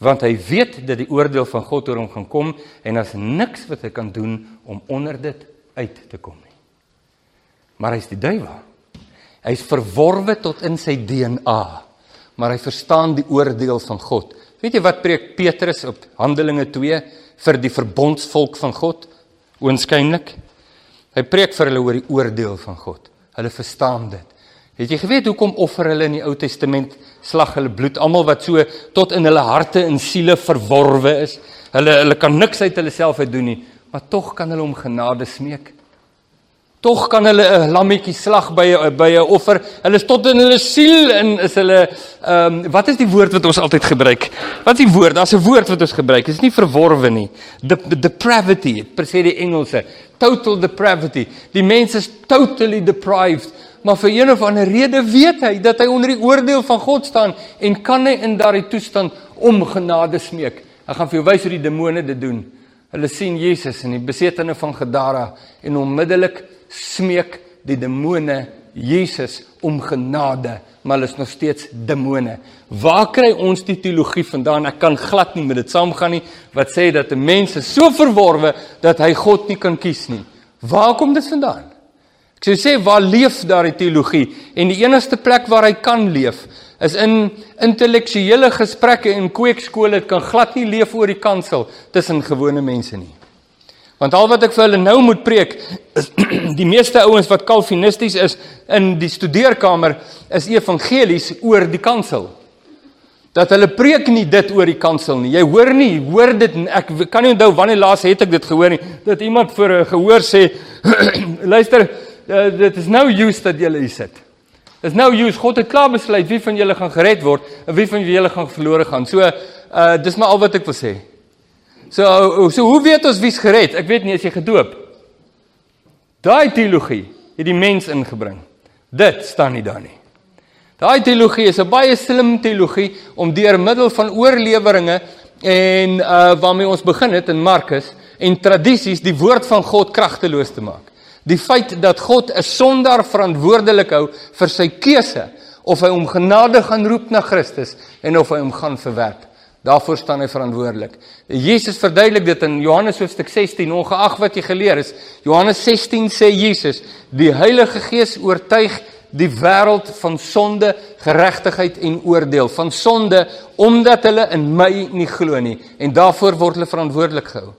Want hy weet dat die oordeel van God oor hom gaan kom en daar's niks wat hy kan doen om onder dit uit te kom nie. Maar hy's die duiwel. Hy's verworwe tot in sy D N A. Maar hy verstaan die oordeel van God. Weet jy wat preek Petrus op Handelinge twee vir die verbondsvolk van God? Oënskynlik. Hy preek vir hulle oor die oordeel van God. Hulle verstaan dit. Het jy geweet hoekom offer hulle in die Ou Testament slag hulle bloed? Almal wat so tot in hulle harte en siele verworwe is. Hulle, hulle kan niks uit hulle self uit doen nie. Maar tog kan hulle om genade smeek. Toch kan hulle een lammetjie slag by een offer, hulle is tot in hulle siel, en is hulle, um, wat is die woord wat ons altyd gebruik? Wat is die woord? Daar is een woord wat ons gebruik, dit is nie verworwe nie. De, depravity, sê die Engelse, total depravity, die mens is totally deprived, maar vir een of ander rede weet hy, dat hy onder die oordeel van God staan, en kan hy in daardie toestand om genade smeek. Hy gaan vir jou wys hoe die demone dit doen. Hulle sien Jesus en die besetene van Gadara, en onmiddellik smeek die demone Jesus om genade, maar hulle is nog steeds demone. Waar kry ons die teologie vandaan? Ek kan glad nie met dit saamgaan nie, wat sê dat die mens is so verworwe, dat hy God nie kan kies nie. Waar kom dit vandaan? Ek sou sê, waar leef daar die teologie? En die enigste plek waar hy kan leef, is in intellektuele gesprekke en kweekskole. Dit kan glad nie leef oor die kansel, tussen gewone mense nie. Want al wat ek vir hulle nou moet preek, is die meeste ouens wat kalvinisties is in die studeerkamer, is evangelies oor die kansel. Dat hulle preek nie dit oor die kansel nie. Jy hoor nie, hoor dit, ek kan nie onthou wanneer laas het ek dit gehoor nie, dat iemand vir gehoor sê, luister, dit is nou use dat julle hier sit. Dit is nou use, God het klaar besluit wie van julle gaan gered word, en wie van julle gaan verlore gaan. So, uh, dis maar al wat ek wil sê. So, so hoe weet ons wie's gered? Ek weet nie, as jy gedoop. Daai teologie het die mens ingebring. Dit staan nie daar nie. Daai teologie is 'n baie slim teologie om deur middel van oorleweringe en uh, waarmee ons begin het in Markus en tradisies die woord van God kragteloos te maak. Die feit dat God 'n sondaar verantwoordelik hou vir sy keuse, of hy om genade gaan roep na Christus en of hy hom gaan verwerp. Daarvoor staan hy verantwoordelik. Jesus verduidelik dit in Johannes hoofstuk sestien, ongeag wat jy geleer is. Johannes sestien sê Jesus, die Heilige Gees oortuig die wêreld van sonde, geregtigheid en oordeel. Van sonde, omdat hulle in my nie glo nie. En daarvoor word hulle verantwoordelik gehou.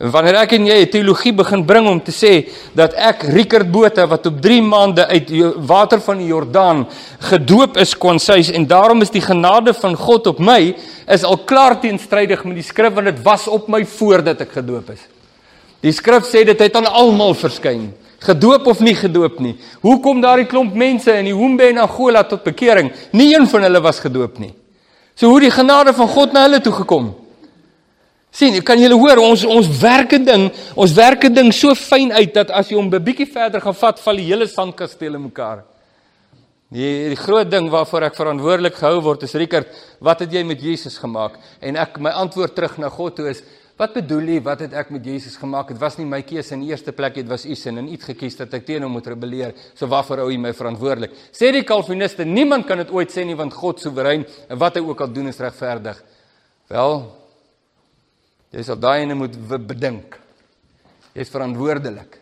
En wanneer ek en jy 'n teologie begin bring om te sê, dat ek, Rickert Botha, wat op drie maande uit water van die Jordaan gedoop is, kon sês, en daarom is die genade van God op my, is al klaar teenstrydig met die skrif, want dit was op my voordat ek gedoop is. Die skrif sê dat hy aan almal verskyn, gedoop of nie gedoop nie. Hoe kom daar die klomp mense in die Hoembe en Angola tot bekering? Nie een van hulle was gedoop nie. So hoe die genade van God na hulle toe gekom? Sien, kan julle hoor, ons, ons werke ding, ons werke ding so fyn uit, dat as jy hom 'n bietjie verder gaan vat, val die hele sandkasteel in mekaar. Die, die groot ding waarvoor ek verantwoordelik gehou word, is, Rickert, wat het jy met Jesus gemaak? En ek, my antwoord terug na God toe is, wat bedoel jy, wat het ek met Jesus gemaak? Het was nie my keuse in die eerste plek, het was u sin, en iets gekies dat ek teen hom moet rebelleer, so waarvoor hou jy my verantwoordelik? Sê die Calviniste, niemand kan dit ooit sê nie, want God soewerein, en wat hy ook al doen, is regverdig. Wel, jy sal daai ene moet bedink. Jy is verantwoordelik.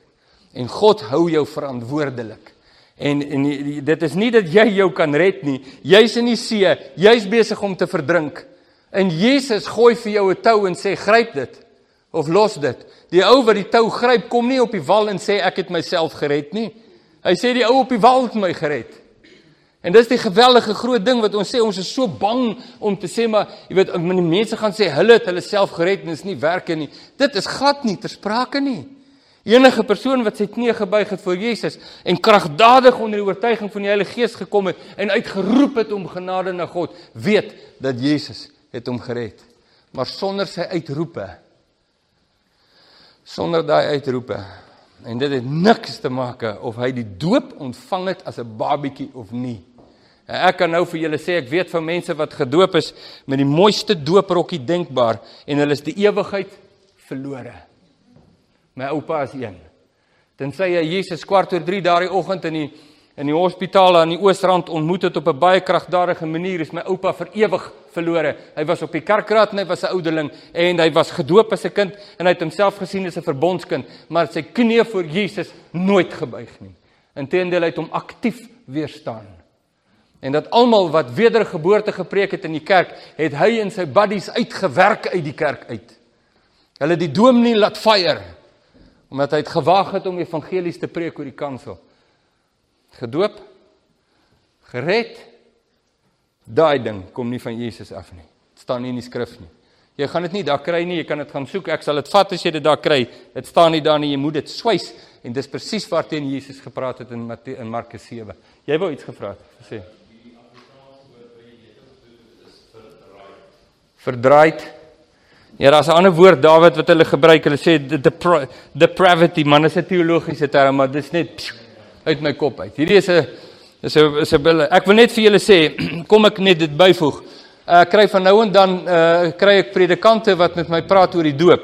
En God hou jou verantwoordelik. En, en dit is nie dat jy jou kan red nie. Jy is in die see, jy is besig om te verdrink. En Jesus gooi vir jou 'n tou en sê, gryp dit, of los dit. Die ou wat die tou gryp, kom nie op die wal en sê, ek het myself gered nie. Hy sê, die ou op die wal het my gered. En dis die geweldige groot ding wat ons sê, ons is so bang om te sê, maar jy weet, mense gaan sê, hulle het hulle self gered en is nie werke nie. Dit is glad nie, ter sprake nie. Enige persoon wat sy knie gebuig het voor Jesus en kragdadig onder die oortuiging van die Heilige Gees gekom het en uitgeroep het om genade na God, weet dat Jesus het hom gered. Maar sonder sy uitroepe, sonder daai uitroepe, en dit het niks te maak of hy die doop ontvang het as 'n babietjie of nie. En ek kan nou vir julle sê, ek weet van mense wat gedoop is met die mooiste dooprokkie denkbaar, en hulle is die ewigheid verlore. My oupa is een. Tensy hy Jesus kwart oor drie daardie oggend in die, in die hospitaal aan die Oosrand ontmoet het op 'n baie kragdadige manier, is my oupa vir ewig verlore. Hy was op die kerkraad en hy was 'n ouderling, en hy was gedoop as 'n kind, en hy het homself gesien as 'n verbondskind, maar sy knie voor Jesus nooit gebuig nie. Inteendeel, hy het hom aktief weerstaan. En dat almal wat wedergeboorte gepreek het in die kerk, het hy en sy buddies uitgewerk uit die kerk uit. Hulle die dominee laat fire, omdat hy het gewaag het om evangelies te preek oor die kansel. Gedoop, gered, daai ding kom nie van Jesus af nie. Het staan nie in die skrif nie. Jy gaan dit nie daar kry nie, jy kan dit gaan soek, ek sal dit vat as jy dit daar kry. Dit staan nie daar nie, jy moet dit swys. En dis presies waarteen Jesus gepraat het in, Matte, in Markus sewe. Jy wou iets gevraat, sê. Die Afrikaanse woord wat jy het is verdraaid. Verdraaid. Ja, daar is 'n ander woord, David, wat hulle gebruik. Hulle sê depravity, man, is 'n teologiese term, maar dis net pssch, uit my kop uit. Hierdie is 'n Dis so, so, ek wil net vir julle sê, kom ek net dit byvoeg, uh, kry van nou en dan, uh, kry ek predikante wat met my praat oor die doop.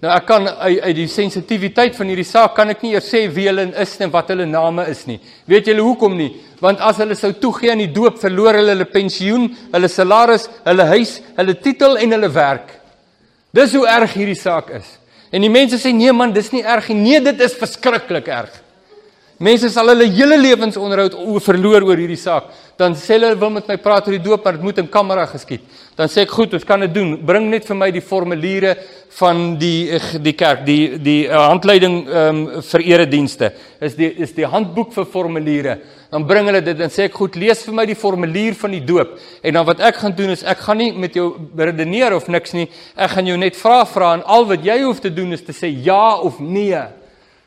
Nou ek kan, uit, uit die sensitiviteit van hierdie saak, kan ek nie eers sê wie hulle is en wat hulle name is nie. Weet julle hoekom nie? Want as hulle sou toegee aan die doop, verloor hulle hulle pensioen, hulle salaris, hulle huis, hulle titel en hulle werk. Dis hoe erg hierdie saak is. En die mense sê, nee man, dis nie erg nie, nee, dit is verskriklik erg. Mense sal hulle hele lewensonderhoud verloor oor hierdie saak. Dan sê hulle, wil met my praat oor die doop, maar dit moet in kamera geskied. Dan sê ek, goed, ons kan dit doen. Bring net vir my die formuliere van die, die kerk, die, die handleiding um, vir eredienste. Is die, is die handboek vir formuliere. Dan bring hulle dit en sê ek, goed, lees vir my die formulier van die doop. En dan wat ek gaan doen is, ek gaan nie met jou redeneer of niks nie. Ek gaan jou net vraag vra en al wat jy hoef te doen is te sê ja of nee.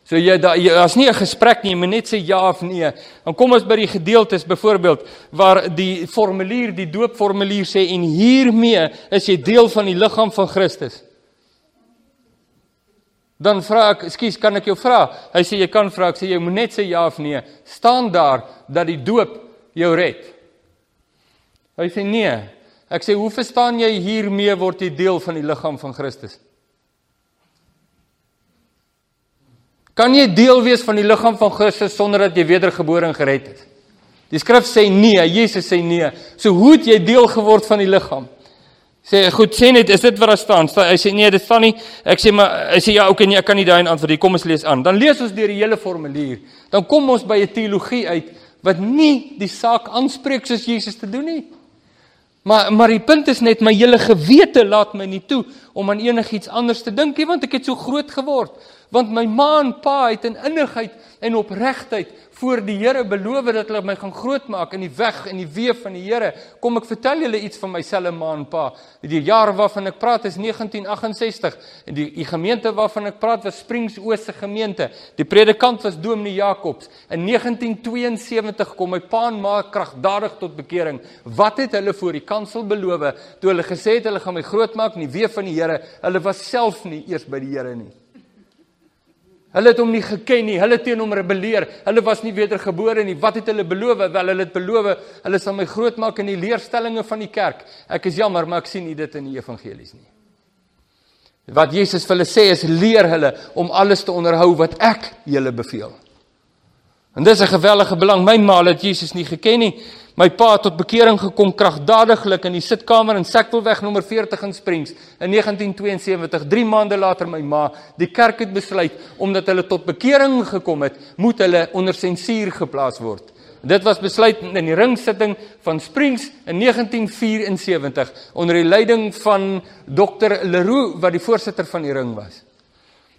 So jy, da, jy, as nie 'n gesprek nie, jy moet net sê ja of nee. Dan kom ons by die gedeeltes, byvoorbeeld, waar die formulier, die doopformulier sê, en hiermee is jy deel van die liggaam van Christus. Dan vra ek, ekskuus, kan ek jou vra? Hy sê, jy kan vra, ek sê, jy moet net sê ja of nee. Staan daar, dat die doop jou red? Hy sê, nee. Ek sê, hoe verstaan jy hiermee word jy deel van die liggaam van Christus? Kan jy deel wees van die liggaam van Christus sonder dat jy wedergebore en gered is? Die skrif sê nee, Jesus sê nee. So hoe het jy deel geword van die liggaam? Sê, goed, sê net, is dit wat daar staan? Hy sê nee, dit staan nie. Ek sê maar, hy sê ja, ok, nee, ek kan nie daarin antwoord nie. Kom ons lees aan. Dan lees ons deur die hele formulier. Dan kom ons by 'n teologie uit wat nie die saak aanspreek soos Jesus te doen nie. Maar maar die punt is net, my hele gewete laat my nie toe om aan enigiets anders te dink nie, want ek het so groot geword. Want my ma en pa het in innigheid en opregtheid voor die Here beloof dat hulle my gaan grootmaak in die weg en die weë van die Here. Kom, ek vertel julle iets van myself, ma en pa. Die jaar waarvan ek praat is negentien agt en sestig. En die, die gemeente waarvan ek praat was Springs Oose gemeente. Die predikant was dominee Jacobus. In negentien tweeënsewentig kom my pa en ma kragdadig tot bekering. Wat het hulle voor die kansel beloof? Toe hulle gesê het, hulle gaan my grootmaak in die weë van die Here. Hulle was self nie eers by die Here nie. Hulle het hom nie geken nie, hulle teen hom rebelleer, hulle was nie wedergebore nie. Wat het hulle beloof? Wel, hulle het beloof, hulle sal my grootmaak in die leerstellinge van die kerk. Ek is jammer, maar ek sien nie dit in die evangelies nie. Wat Jesus vir hulle sê is, leer hulle om alles te onderhou wat ek julle beveel. En dis 'n geweldige belang. My ma het Jesus nie geken nie. My pa het tot bekering gekom kragdadiglik in die sitkamer in Sektelweg nommer veertig in Springs in negentien tweeënsewentig. Drie maande later my ma, die kerk het besluit, omdat hulle tot bekering gekom het, moet hulle onder sensuur geplaas word. Dit was besluit in die ringsitting van Springs in negentien vierensewentig, onder die leiding van dokter Leroux, wat die voorsitter van die ring was.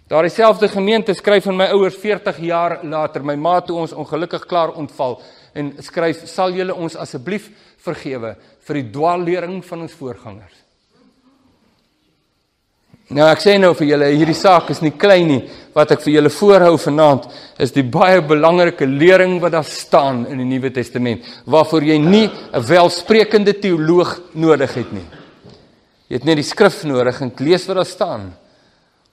Daar dieselfde gemeente skryf van my ouers veertig jaar later, my ma toe ons ongelukkig klaar ontval, en skryf, sal julle ons asseblief vergewe vir die dwaallering van ons voorgangers. Nou ek sê nou vir julle, hierdie saak is nie klein nie, wat ek vir julle voorhou vanaand, is die baie belangrike lering wat daar staan in die Nuwe Testament, waarvoor jy nie 'n welsprekende teoloog nodig het nie. Jy het net die skrif nodig en lees wat daar staan.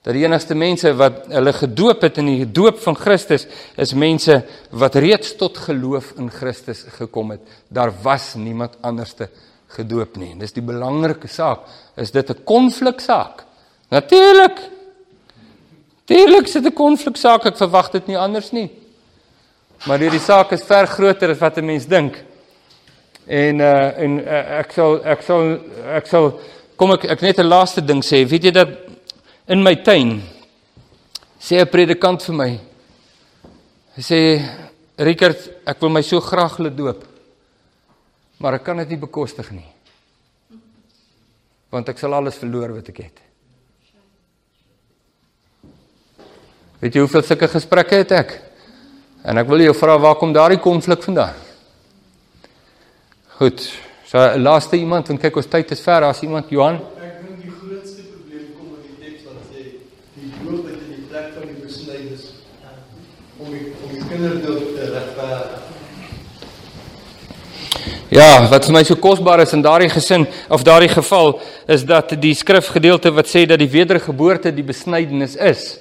Dat die enigste mense wat hulle gedoop het in die doop van Christus, is mense wat reeds tot geloof in Christus gekom het. Daar was niemand anderste gedoop nie. Dis die belangrike saak. Is dit 'n konfliksaak? Natuurlik! Natuurlik is dit 'n konfliksaak, ek verwag dit nie anders nie. Maar hierdie saak is ver groter as wat 'n mens dink. En, uh, en uh, ek sal, ek sal, ek sal, kom ek, ek net 'n laaste ding sê, weet jy dat, in my tuin, sê 'n predikant vir my, hy sê, Richard, ek wil my so graag laat doop, maar ek kan dit nie bekostig nie, want ek sal alles verloor wat ek het. Weet jy hoeveel sulke gesprekke het ek? En ek wil jou vra, waar kom daardie konflik vandaan? Goed, so laaste iemand, want kyk, ons tyd is ver, as iemand, Johan, ja, wat vir my so kosbaar is in daardie gesin, of daardie geval, is dat die skrifgedeelte wat sê dat die wedergeboorte die besnydenis is,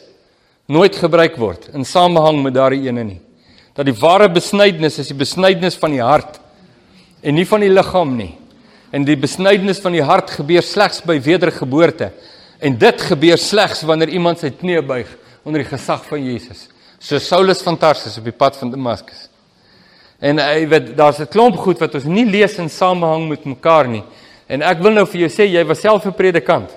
nooit gebruik word, in samehang met daardie ene nie. Dat die ware besnydenis is die besnydenis van die hart, en nie van die liggaam nie. En die besnydenis van die hart gebeur slegs by wedergeboorte, en dit gebeur slegs wanneer iemand sy knie buig, onder die gesag van Jesus. So Saulus van Tarsus op die pad van Damaskus. En hy weet, daar is 'n klomp goed wat ons nie lees in samehang met mekaar nie. En ek wil nou vir jou sê, jy was self 'n predikant.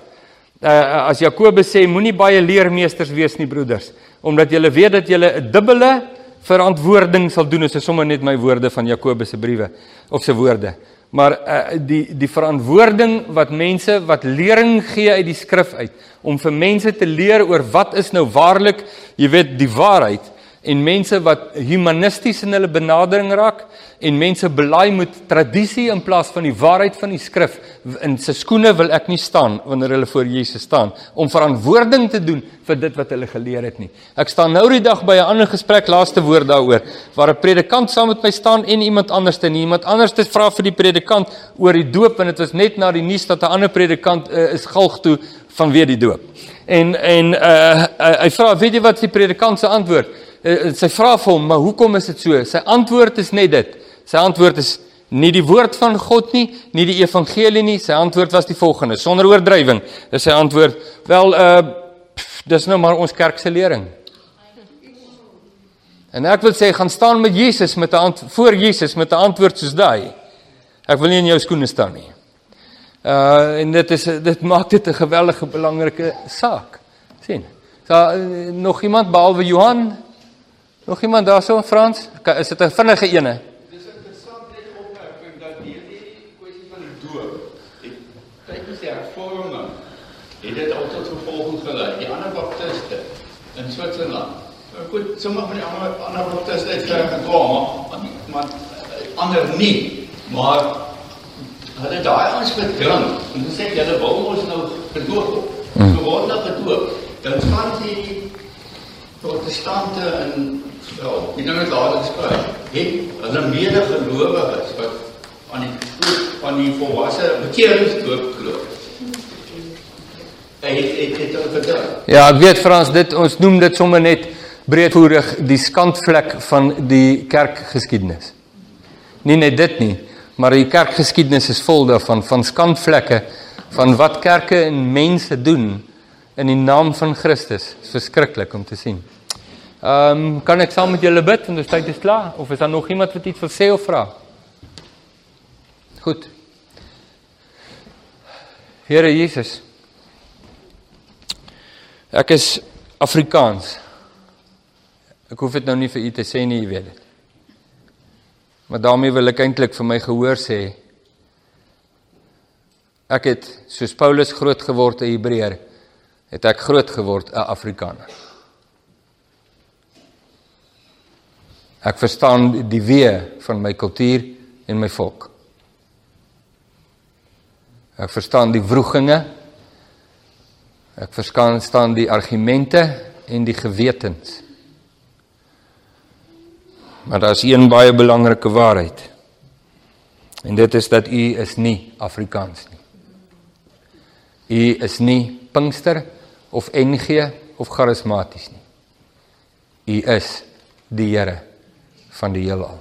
Uh, as Jacobus sê, moenie baie leermeesters wees nie, broeders, omdat jy weet dat jy 'n dubbele verantwoording sal doen, is sommer net my woorde van Jacobus se briewe, of sy woorde. Maar uh, die, die verantwoording wat mense, wat lering gee uit die skrif uit, om vir mense te leer oor wat is nou waarlik, jy weet, die waarheid, en mense wat humanisties in hulle benadering raak, en mense belaai met tradisie in plaas van die waarheid van die skrif, in sy skoene wil ek nie staan, wanneer hulle voor Jesus staan, om verantwoording te doen vir dit wat hulle geleer het nie. Ek staan nou die dag by 'n ander gesprek, laaste woord daaroor, waar 'n predikant saam met my staan, en iemand anders te nie, iemand anders te vra vir die predikant oor die doop, en het was net na die nuus dat 'n ander predikant uh, is galg toe, vanweer die doop. En, en uh, hy vra, weet jy wat die predikant se antwoord? Sy vraag vir hom, maar hoekom is dit so? Sy antwoord is net dit. Sy antwoord is nie die woord van God nie, nie die evangelie nie. Sy antwoord was die volgende, sonder oordrywing. Dis sy antwoord, wel, uh, pff, dis nou maar ons kerk se lering. En ek wil sê, gaan staan met Jesus, met die voor Jesus, met die antwoord soos daai. Ek wil nie in jou skoene staan nie. Uh, en dit, is, dit maak dit 'n geweldige belangrike saak. Sien, so, uh, nog iemand behalwe Johan? Nog iemand daar so, Frans? Is dit 'n vinnige ene? Dit is interessant net opmerking dat die kwessie van die doop, dit is die hervorming het het ook tot vervolging geleid. Die ander baptiste in Zwitserland. Goed, sommige van die ander, ander baptiste het gekomen, maar ander nie. Maar hulle daai ons gedring en gesê julle wil ons nou gedoop. So word nou gedoop. Dan gaan die protestante in ja, die dinge daar geskryf, het hulle medegelowiges wat aan die voet van die volwasse bekeringsdoop glo. Hy het dit al gedaan. Ja, ek weet Frans, dit, ons noem dit sommer net breedvoerig die skandvlek van die kerkgeskiedenis. Nie net dit nie, maar die kerkgeskiedenis is vol daarvan, van skandvlekke, van wat kerke en mense doen in die naam van Christus. Dit is verskriklik om te sien. Um, kan ek saam met julle bid, want ons tyd is klaar? Of is daar nog iemand wat iets wil sê of vraag? Goed. Here Jesus, ek is Afrikaans. Ek hoef dit nou nie vir u te sê nie, jy weet dit. Maar daarmee wil ek eintlik vir my gehoor sê, ek het, soos Paulus groot geword 'n Hebreër, het ek groot geword 'n Afrikaner. Ek verstaan die weë van my kultuur en my volk. Ek verstaan die wroeginge, ek verstaan die argumente en die gewetens. Maar daar is een baie belangrike waarheid, en dit is dat u is nie Afrikaans nie. U is nie Pinkster of N G of charismaties nie. U is die Here van die heelal.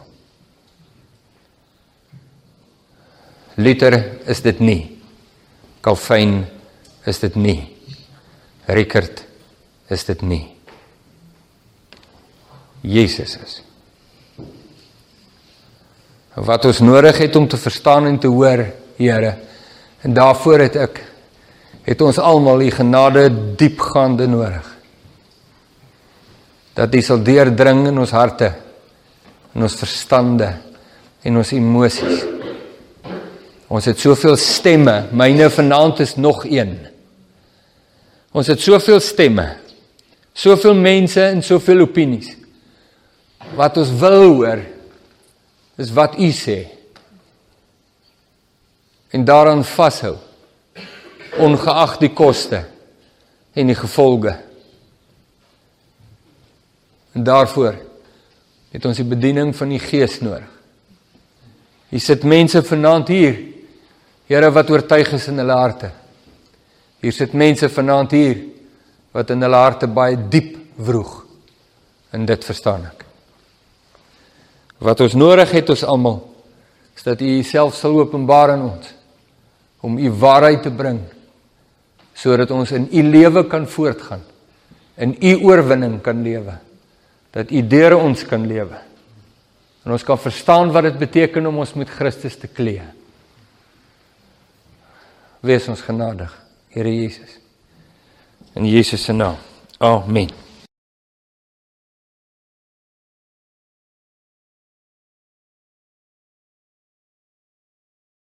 Luther is dit nie, Calvin is dit nie, Rickert is dit nie. Jesus is. Wat ons nodig het om te verstaan en te hoor, Here, en daarvoor het ek, het ons almal die genade diepgaande nodig. Dat die sal deurdring in ons harte, in ons verstande, en ons emosies. Ons het soveel stemme, myne vanaand is nog een. Ons het soveel stemme, soveel mense en soveel opinies. Wat ons wil hoor, is wat u sê. En daaraan vasthou, ongeag die koste en die gevolge. En daarvoor het ons die bediening van die Gees nodig. Hier sit mense vanaand hier, Here, wat oortuig is in hulle harte. Hier sit mense vanaand hier, wat in hulle harte baie diep wroeg. En dit verstaan ek. Wat ons nodig het, ons almal, is dat u self sal openbaar aan ons, om u waarheid te bring, sodat ons in u lewe kan voortgaan, in u oorwinning kan lewe, dat u deur ons kan lewe. En ons kan verstaan wat dit beteken om ons met Christus te klee. Wees ons genadig, Here Jesus. In Jesus se naam. Amen.